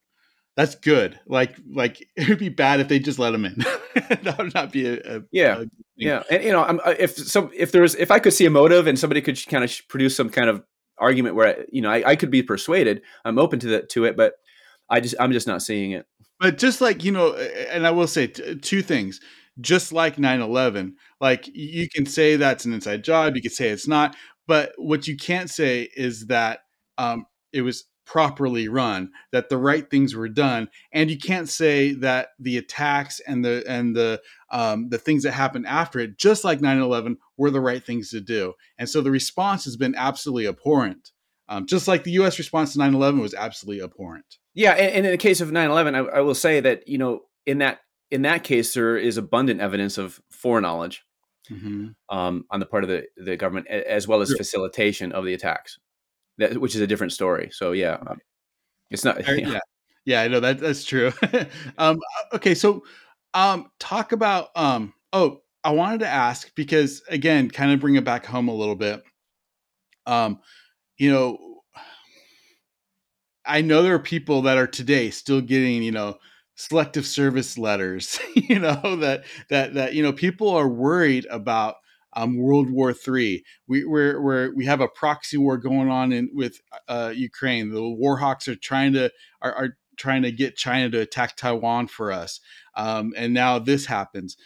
that's good. Like, like it would be bad if they just let them in. That would not be a, a yeah. A yeah. And you know, I'm, if some, if there was, if I could see a motive and somebody could kind of produce some kind of argument where, you know, I, I could be persuaded, I'm open to that, to it, but I just, I'm just not seeing it. But just like, you know, and I will say t- two things, just like nine eleven, like you can say that's an inside job, you could say it's not, but what you can't say is that um, it was properly run, that the right things were done. And you can't say that the attacks and the, and the, um, the things that happened after it, just like nine eleven, were the right things to do. And so the response has been absolutely abhorrent. Um, just like the U S response to nine eleven was absolutely abhorrent. Yeah. And, and in the case of nine eleven, I, I will say that, you know, in that, in that case, there is abundant evidence of foreknowledge mm-hmm. um, on the part of the, the government, as well as facilitation of the attacks, that, which is a different story. So, yeah, um, it's not. You know. Yeah, yeah, I know that that's true. um, OK, so um, talk about. Um, oh, I wanted to ask, because, again, kind of bring it back home a little bit. Um, you know, I know there are people that are today still getting, you know, selective service letters, you know, that, that, that, you know, people are worried about, um, World War Three. We, we're, we're, we have a proxy war going on in with, uh, Ukraine. The war hawks are trying to, are, are trying to get China to attack Taiwan for us. Um, and now this happens.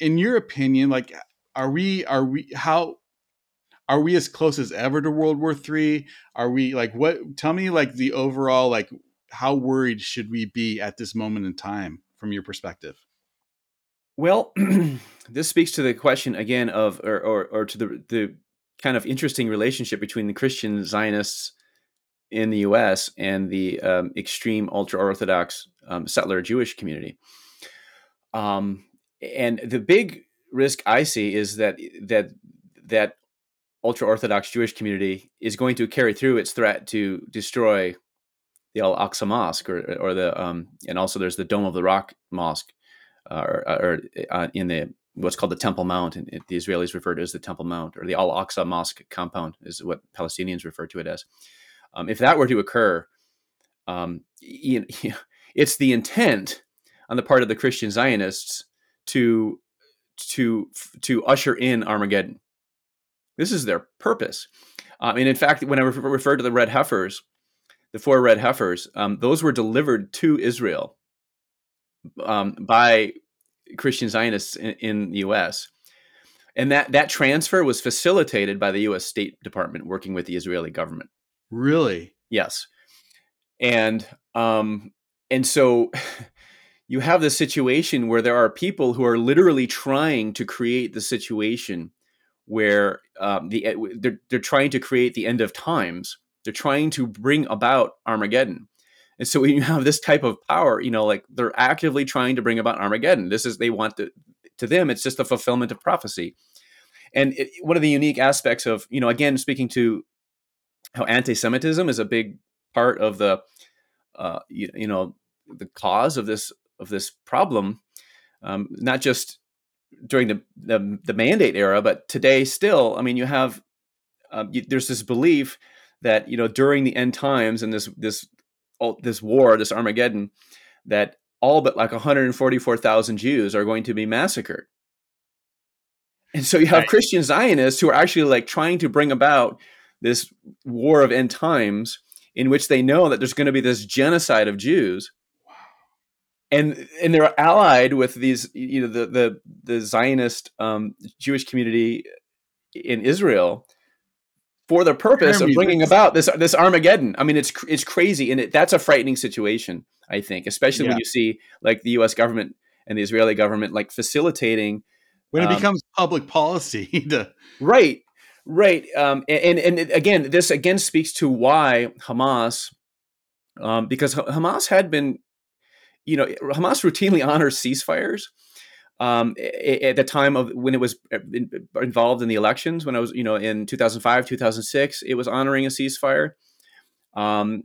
In your opinion, like, are we, are we, how, are we as close as ever to World War Three? Are we like, what, tell me like the overall, like, how worried should we be at this moment in time from your perspective? Well, this speaks to the question again of, or, or, or to the, the kind of interesting relationship between the Christian Zionists in the U S and the um, extreme ultra-Orthodox um, settler Jewish community. Um, and the big risk I see is that, that, that ultra-Orthodox Jewish community is going to carry through its threat to destroy the Al-Aqsa Mosque, or, or the, um, and also there's the Dome of the Rock Mosque, uh, or, or uh, in the what's called the Temple Mount, and it, the Israelis refer to it as the Temple Mount, or the Al-Aqsa Mosque compound is what Palestinians refer to it as. Um, if that were to occur, um, you know, it's the intent on the part of the Christian Zionists to to to usher in Armageddon. This is their purpose, um, and in fact, when I refer, refer to the red heifers. The four red heifers, um, those were delivered to Israel um, by Christian Zionists in, in the U S. And that, that transfer was facilitated by the U S State Department working with the Israeli government. Really? Yes. And um, and so you have this situation where there are people who are literally trying to create the situation where um, the they're, they're trying to create the end of times. They're trying to bring about Armageddon. And so when you have this type of power, you know, like they're actively trying to bring about Armageddon. This is, they want to, to them, it's just the fulfillment of prophecy. And it, one of the unique aspects of, you know, again, speaking to how anti-Semitism is a big part of the, uh, you, you know, the cause of this, of this problem, um, not just during the, the, the mandate era, but today still, I mean, you have, um, you, there's this belief that, you know, during the end times and this, this, oh, this war, this Armageddon, that all but like one hundred forty-four thousand Jews are going to be massacred. And so you have right. Christian Zionists who are actually like trying to bring about this war of end times in which they know that there's going to be this genocide of Jews. Wow. And and they're allied with these, you know, the the, the Zionist um, Jewish community in Israel for the purpose of bringing this. about this this Armageddon. I mean, it's it's crazy, and it, that's a frightening situation, I think, especially yeah. when you see like the U S government and the Israeli government like facilitating when it um, becomes public policy. To- right. Right. Um, and, and and again, this again speaks to why Hamas, um, because Hamas had been, you know, Hamas routinely honors ceasefires um, at the time of when it was involved in the elections, when I was, you know, in two thousand five, two thousand six, it was honoring a ceasefire um,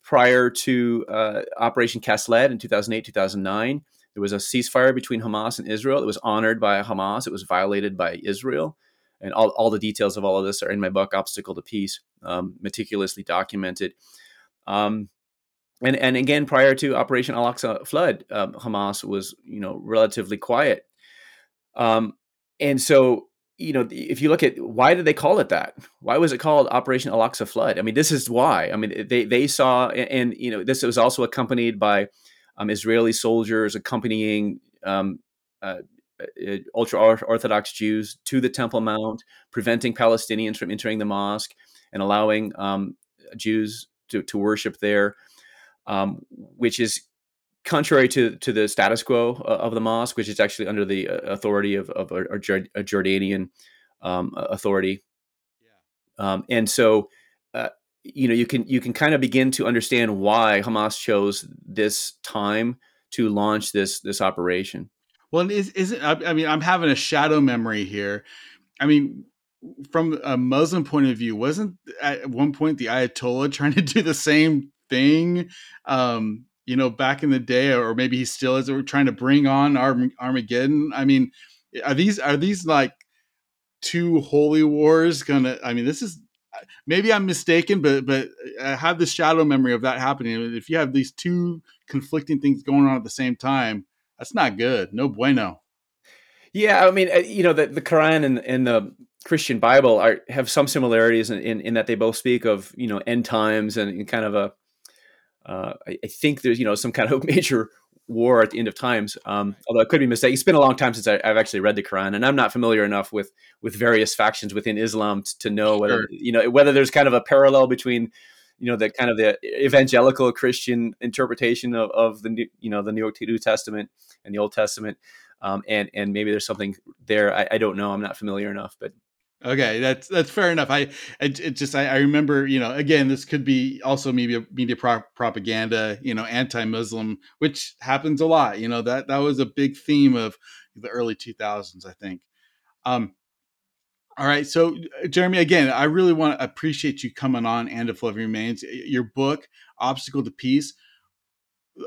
prior to uh, Operation Cast Lead in two thousand eight, two thousand nine. There was a ceasefire between Hamas and Israel. It was honored by Hamas. It was violated by Israel. And all, all the details of all of this are in my book, Obstacle to Peace, um, meticulously documented. Um, and and again, prior to Operation Al-Aqsa Flood, uh, Hamas was, you know, relatively quiet. Um, and so, you know, if you look at why did they call it that? Why was it called Operation Al-Aqsa Flood? I mean, this is why. I mean, they they saw, and, and you know, this was also accompanied by um, Israeli soldiers accompanying Um, uh, ultra-Orthodox Jews to the Temple Mount, preventing Palestinians from entering the mosque and allowing um, Jews to, to worship there, um, which is contrary to, to the status quo of the mosque, which is actually under the authority of, of a, a Jordanian um, authority. Yeah. Um, and so, uh, you know, you can you can kind of begin to understand why Hamas chose this time to launch this this operation. Well, is isn't I mean, I'm having a shadow memory here. I mean, from a Muslim point of view, wasn't at one point the Ayatollah trying to do the same thing? Um, you know, back in the day, or maybe he still is. We're trying to bring on Armageddon. I mean, are these are these like two holy wars gonna? I mean, this is maybe I'm mistaken, but but I have this shadow memory of that happening. If you have these two conflicting things going on at the same time, that's not good. No bueno. Yeah, I mean, you know, the, the Quran and, and the Christian Bible are, have some similarities in, in, in that they both speak of, you know, end times and, and kind of a, uh, I, I think there's, you know, some kind of major war at the end of times. Um, although I could be mistaken. It's been a long time since I, I've actually read the Quran, and I'm not familiar enough with with various factions within Islam to, to know whether, sure. you know, whether there's kind of a parallel between, you know, the kind of the evangelical Christian interpretation of, of the new, you know, the New Testament and the Old Testament, um, and and maybe there's something there. I, I don't know. I'm not familiar enough. But okay, that's that's fair enough. I, I it just I, I remember, you know, again, this could be also media media pro- propaganda, you know, anti-Muslim, which happens a lot. You know, that that was a big theme of the early two thousands, I think. Um, All right. So, Jeremy, again, I really want to appreciate you coming on And If Love Remains, your book, Obstacle to Peace.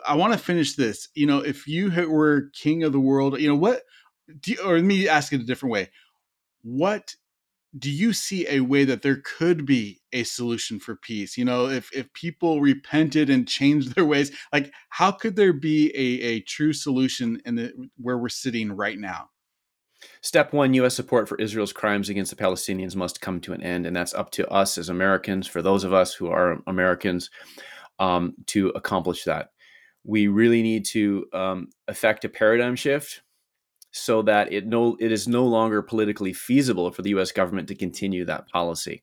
I want to finish this. You know, if you were king of the world, you know, what do you, or let me ask it a different way. What do you see a way that there could be a solution for peace? You know, if, if people repented and changed their ways, like how could there be a, a true solution in the, where we're sitting right now? Step one, U S support for Israel's crimes against the Palestinians must come to an end. And that's up to us as Americans, for those of us who are Americans, um, to accomplish that. We really need to um, effect a paradigm shift so that it no it is no longer politically feasible for the U S government to continue that policy.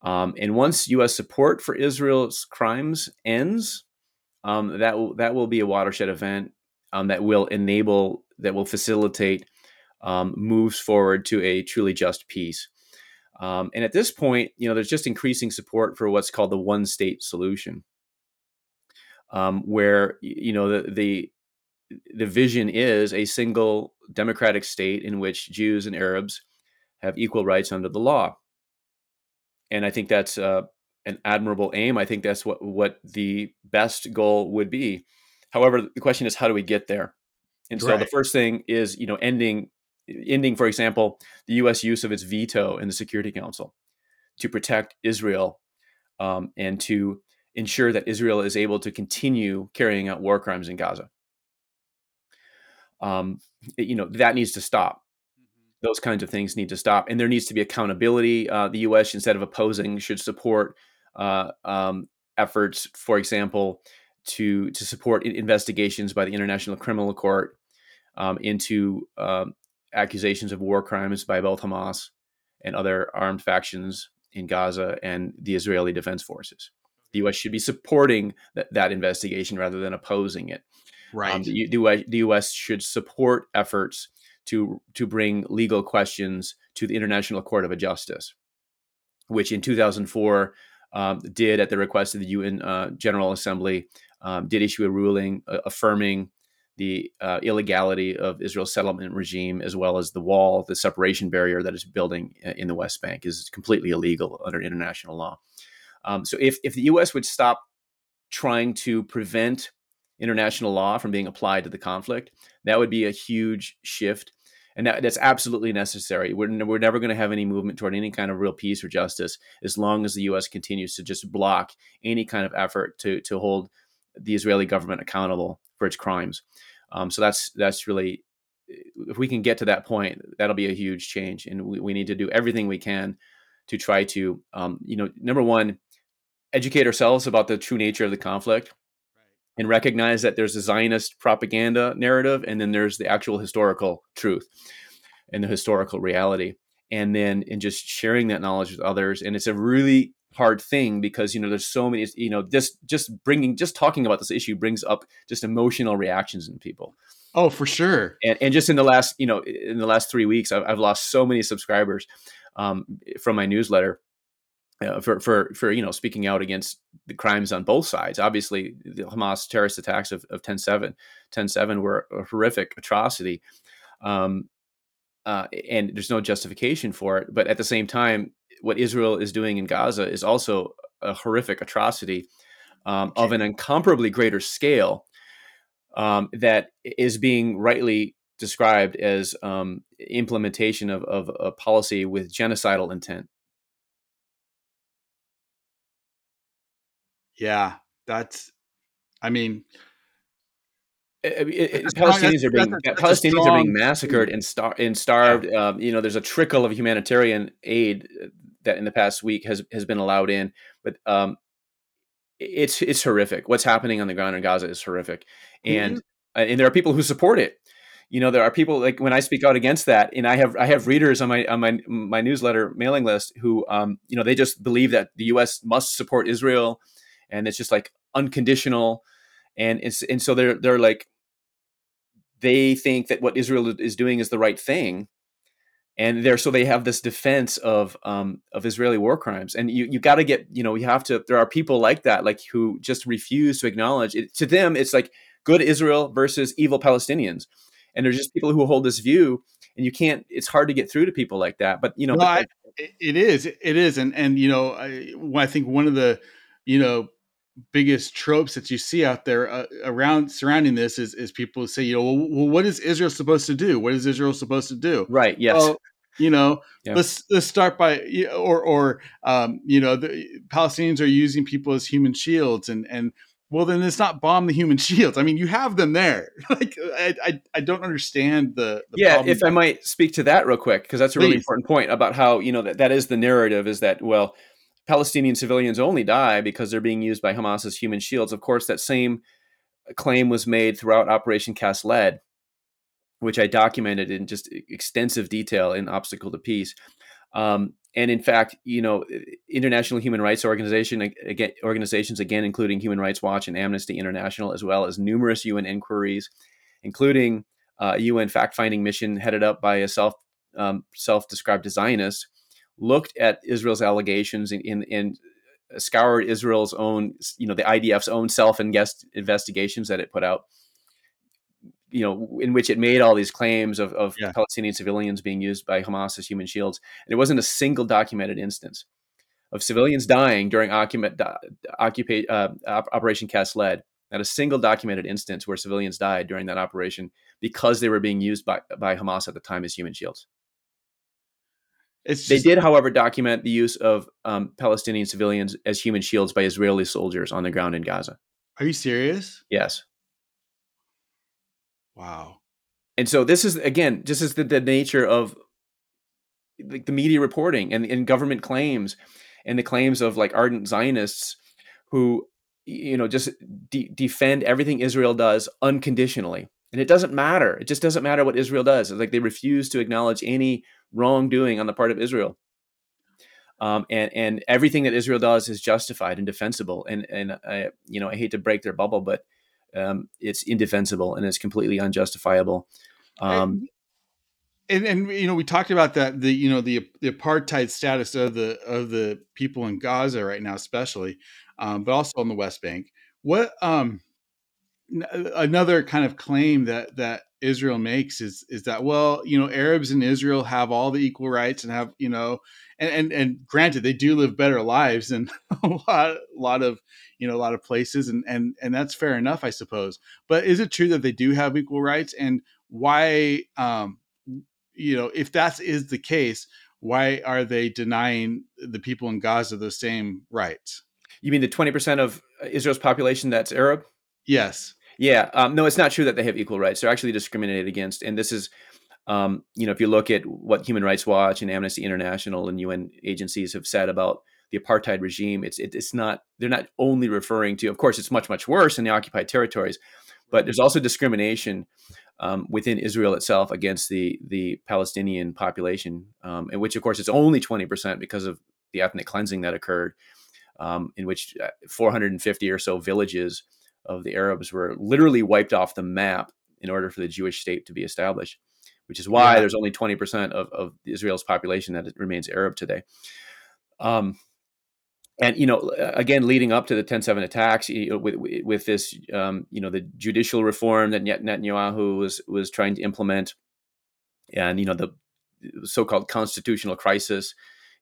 Um, and once U S support for Israel's crimes ends, um, that, w- that will be a watershed event um, that will enable, that will facilitate Um, moves forward to a truly just peace. Um, and at this point, you know, there's just increasing support for what's called the one state solution, um, where, you know, the, the the vision is a single democratic state in which Jews and Arabs have equal rights under the law. And I think that's uh, an admirable aim. I think that's what, what the best goal would be. However, the question is, how do we get there? And right. so the first thing is, you know, ending, ending, for example, the U S use of its veto in the Security Council to protect Israel um, and to ensure that Israel is able to continue carrying out war crimes in Gaza. Um, you know, that needs to stop. Those kinds of things need to stop. And there needs to be accountability. Uh, the U S, instead of opposing, should support uh, um, efforts, for example, to to support investigations by the International Criminal Court um, into um, accusations of war crimes by both Hamas and other armed factions in Gaza and the Israeli Defense Forces. The U S should be supporting th- that investigation rather than opposing it. Right. Um, the, the, the U S should support efforts to to bring legal questions to the International Court of Justice, which in two thousand four um, did, at the request of the U N uh, General Assembly, um, did issue a ruling uh, affirming the uh, illegality of Israel's settlement regime, as well as the wall, the separation barrier that it's building in the West Bank is completely illegal under international law. Um, so if, if the U S would stop trying to prevent international law from being applied to the conflict, that would be a huge shift. And that, that's absolutely necessary. We're, n- we're never going to have any movement toward any kind of real peace or justice as long as the U S continues to just block any kind of effort to, to hold the Israeli government accountable for its crimes. Um, so that's that's really, if we can get to that point, that'll be a huge change. And we, we need to do everything we can to try to, um, you know, number one, educate ourselves about the true nature of the conflict, right, and recognize that there's a Zionist propaganda narrative, and then there's the actual historical truth and the historical reality. And then in just sharing that knowledge with others. And it's a really hard thing because, you know, there's so many, you know, this just bringing, just talking about this issue brings up just emotional reactions in people. Oh, for sure. And, and just in the last, you know, in the last three weeks, I've, I've lost so many subscribers um, from my newsletter uh, for, for, for, you know, speaking out against the crimes on both sides. Obviously, the Hamas terrorist attacks of, of ten seven were a horrific atrocity. Um, uh, and there's no justification for it. But at the same time, what Israel is doing in Gaza is also a horrific atrocity um, okay. of an incomparably greater scale um, that is being rightly described as um, implementation of, of a policy with genocidal intent. Yeah, that's, I mean... It, it, it, Palestinians are being that's, that's Palestinians strong, are being massacred and star and starved. Yeah. Um, you know, there's a trickle of humanitarian aid that in the past week has has been allowed in, but um, it's it's horrific. What's happening on the ground in Gaza is horrific, and mm-hmm. uh, and there are people who support it. You know, there are people like when I speak out against that, and I have I have readers on my on my my newsletter mailing list who um you know they just believe that the U S must support Israel, and it's just like unconditional, and it's and so they're they're like. They think that what Israel is doing is the right thing, and there so they have this defense of um, of Israeli war crimes. And you you got to get you know you have to. There are people like that, like who just refuse to acknowledge it. To them, it's like good Israel versus evil Palestinians, and there's just people who hold this view. And you can't. It's hard to get through to people like that. But you know, well, but, I, it is, it is, and and you know, I, I think one of the you know. biggest tropes that you see out there uh, around surrounding this is is people say, you know, well, well, what is Israel supposed to do? What is Israel supposed to do? Right. Yes. Well, you know, yeah. let's let's start by or or um, you know, the Palestinians are using people as human shields, and and well, then let's not bomb the human shields. I mean, you have them there. like I, I I don't understand the, the yeah. problem. If I might speak to that real quick, because that's a Please. really important point about how you know that that is the narrative is that well. Palestinian civilians only die because they're being used by Hamas as human shields. Of course, that same claim was made throughout Operation Cast Lead, which I documented in just extensive detail in Obstacle to Peace. Um, and in fact, you know, international human rights organization, again, organizations, again, including Human Rights Watch and Amnesty International, as well as numerous U N inquiries, including a U N fact-finding mission headed up by a self, um, self-described Zionist, looked at Israel's allegations and, and, and scoured Israel's own, you know, the I D F's own self and guest investigations that it put out, you know, in which it made all these claims of, of yeah. Palestinian civilians being used by Hamas as human shields. And there wasn't a single documented instance of civilians dying during occupa- uh, Operation Cast Lead Not a single documented instance where civilians died during that operation because they were being used by, by Hamas at the time as human shields. It's they just, did, however, document the use of um, Palestinian civilians as human shields by Israeli soldiers on the ground in Gaza. Are you serious? Yes. Wow. And so this is, again, this is the, the nature of like the media reporting and, and government claims and the claims of like ardent Zionists who, you know, just de- defend everything Israel does unconditionally. And it doesn't matter. It just doesn't matter what Israel does. It's like they refuse to acknowledge any wrongdoing on the part of Israel. Um, and, and everything that Israel does is justified and defensible. And, and I, you know, I hate to break their bubble, but um, it's indefensible and it's completely unjustifiable. Um, and, and, and, you know, we talked about that, the, you know, the, the apartheid status of the, of the people in Gaza right now, especially, um, but also on the West Bank. What, um, another kind of claim that, that Israel makes is, is that, well, you know, Arabs in Israel have all the equal rights and have, you know, and, and, and granted they do live better lives than a lot, a lot of, you know, a lot of places. And, and, and that's fair enough, I suppose, but is it true that they do have equal rights? And why, um, you know, if that is the case, why are they denying the people in Gaza those same rights? You mean the twenty percent of Israel's population that's Arab? Yes. Yeah. Um, no, it's not true that they have equal rights. They're actually discriminated against. And this is, um, you know, if you look at what Human Rights Watch and Amnesty International and U N agencies have said about the apartheid regime, it's it, it's not, they're not only referring to, of course, it's much, much worse in the occupied territories, but there's also discrimination um, within Israel itself against the, the Palestinian population, um, in which, of course, it's only twenty percent because of the ethnic cleansing that occurred, um, in which four hundred fifty or so villages of the Arabs were literally wiped off the map in order for the Jewish state to be established, which is why yeah. there's only twenty percent of, of Israel's population that remains Arab today. Um, and, you know, again, leading up to the ten seven attacks, you know, with, with this, um, you know, the judicial reform that Netanyahu was, was trying to implement and, you know, the so-called constitutional crisis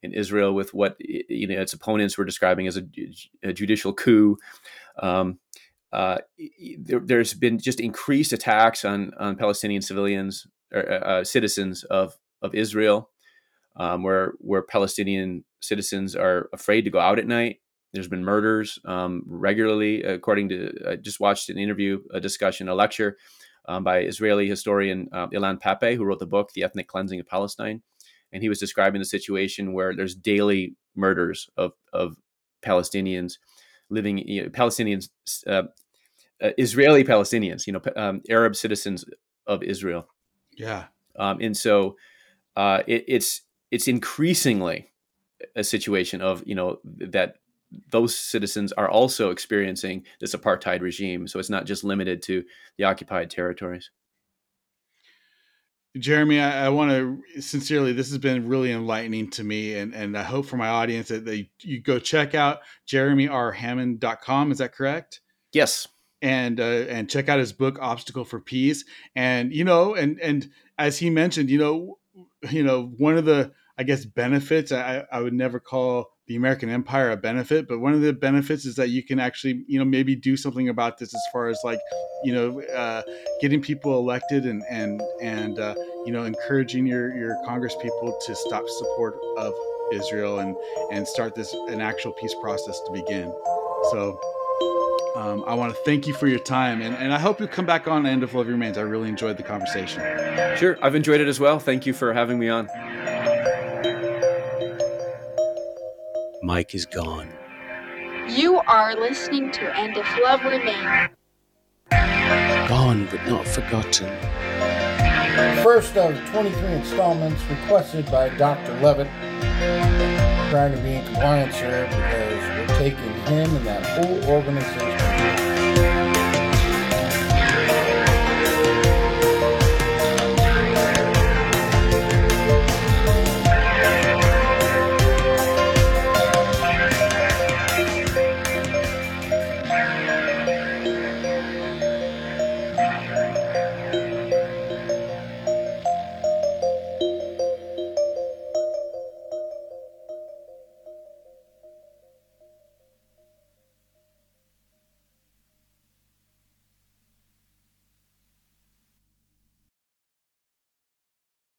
in Israel with what, you know, its opponents were describing as a, a judicial coup. Um, Uh, there, there's been just increased attacks on, on Palestinian civilians or uh, citizens of, of Israel, um, where where Palestinian citizens are afraid to go out at night. There's been murders um, regularly, according to, I just watched an interview, a discussion, a lecture um, by Israeli historian uh, Ilan Pappe, who wrote the book, The Ethnic Cleansing of Palestine. And he was describing the situation where there's daily murders of, of Palestinians living, you know, Palestinians, uh, Uh, Israeli Palestinians, you know, um, Arab citizens of Israel. Yeah. Um, and so uh, it, it's it's increasingly a situation of, you know, that those citizens are also experiencing this apartheid regime. So it's not just limited to the occupied territories. Jeremy, I, I want to sincerely, this has been really enlightening to me. And, and I hope for my audience that they, you go check out jeremy r hammond dot com. Is that correct? Yes. And uh, and check out his book, Obstacle for Peace. And, you know, and and as he mentioned, you know, you know, one of the, I guess, benefits, I, I would never call the American empire a benefit, but one of the benefits is that you can actually, you know, maybe do something about this as far as like, you know, uh, getting people elected and, and, and uh, you know, encouraging your, your Congress people to stop support of Israel and, and start this, an actual peace process to begin. So... Um, I want to thank you for your time, and, and I hope you come back on End If Love Remains. I really enjoyed the conversation. Sure. I've enjoyed it as well. Thank you for having me on. Mike is gone. You are listening to End If Love Remains. Gone but not forgotten. First of twenty-three installments requested by Doctor Lovett. Trying to be in compliance here because we're taking him and that whole organization.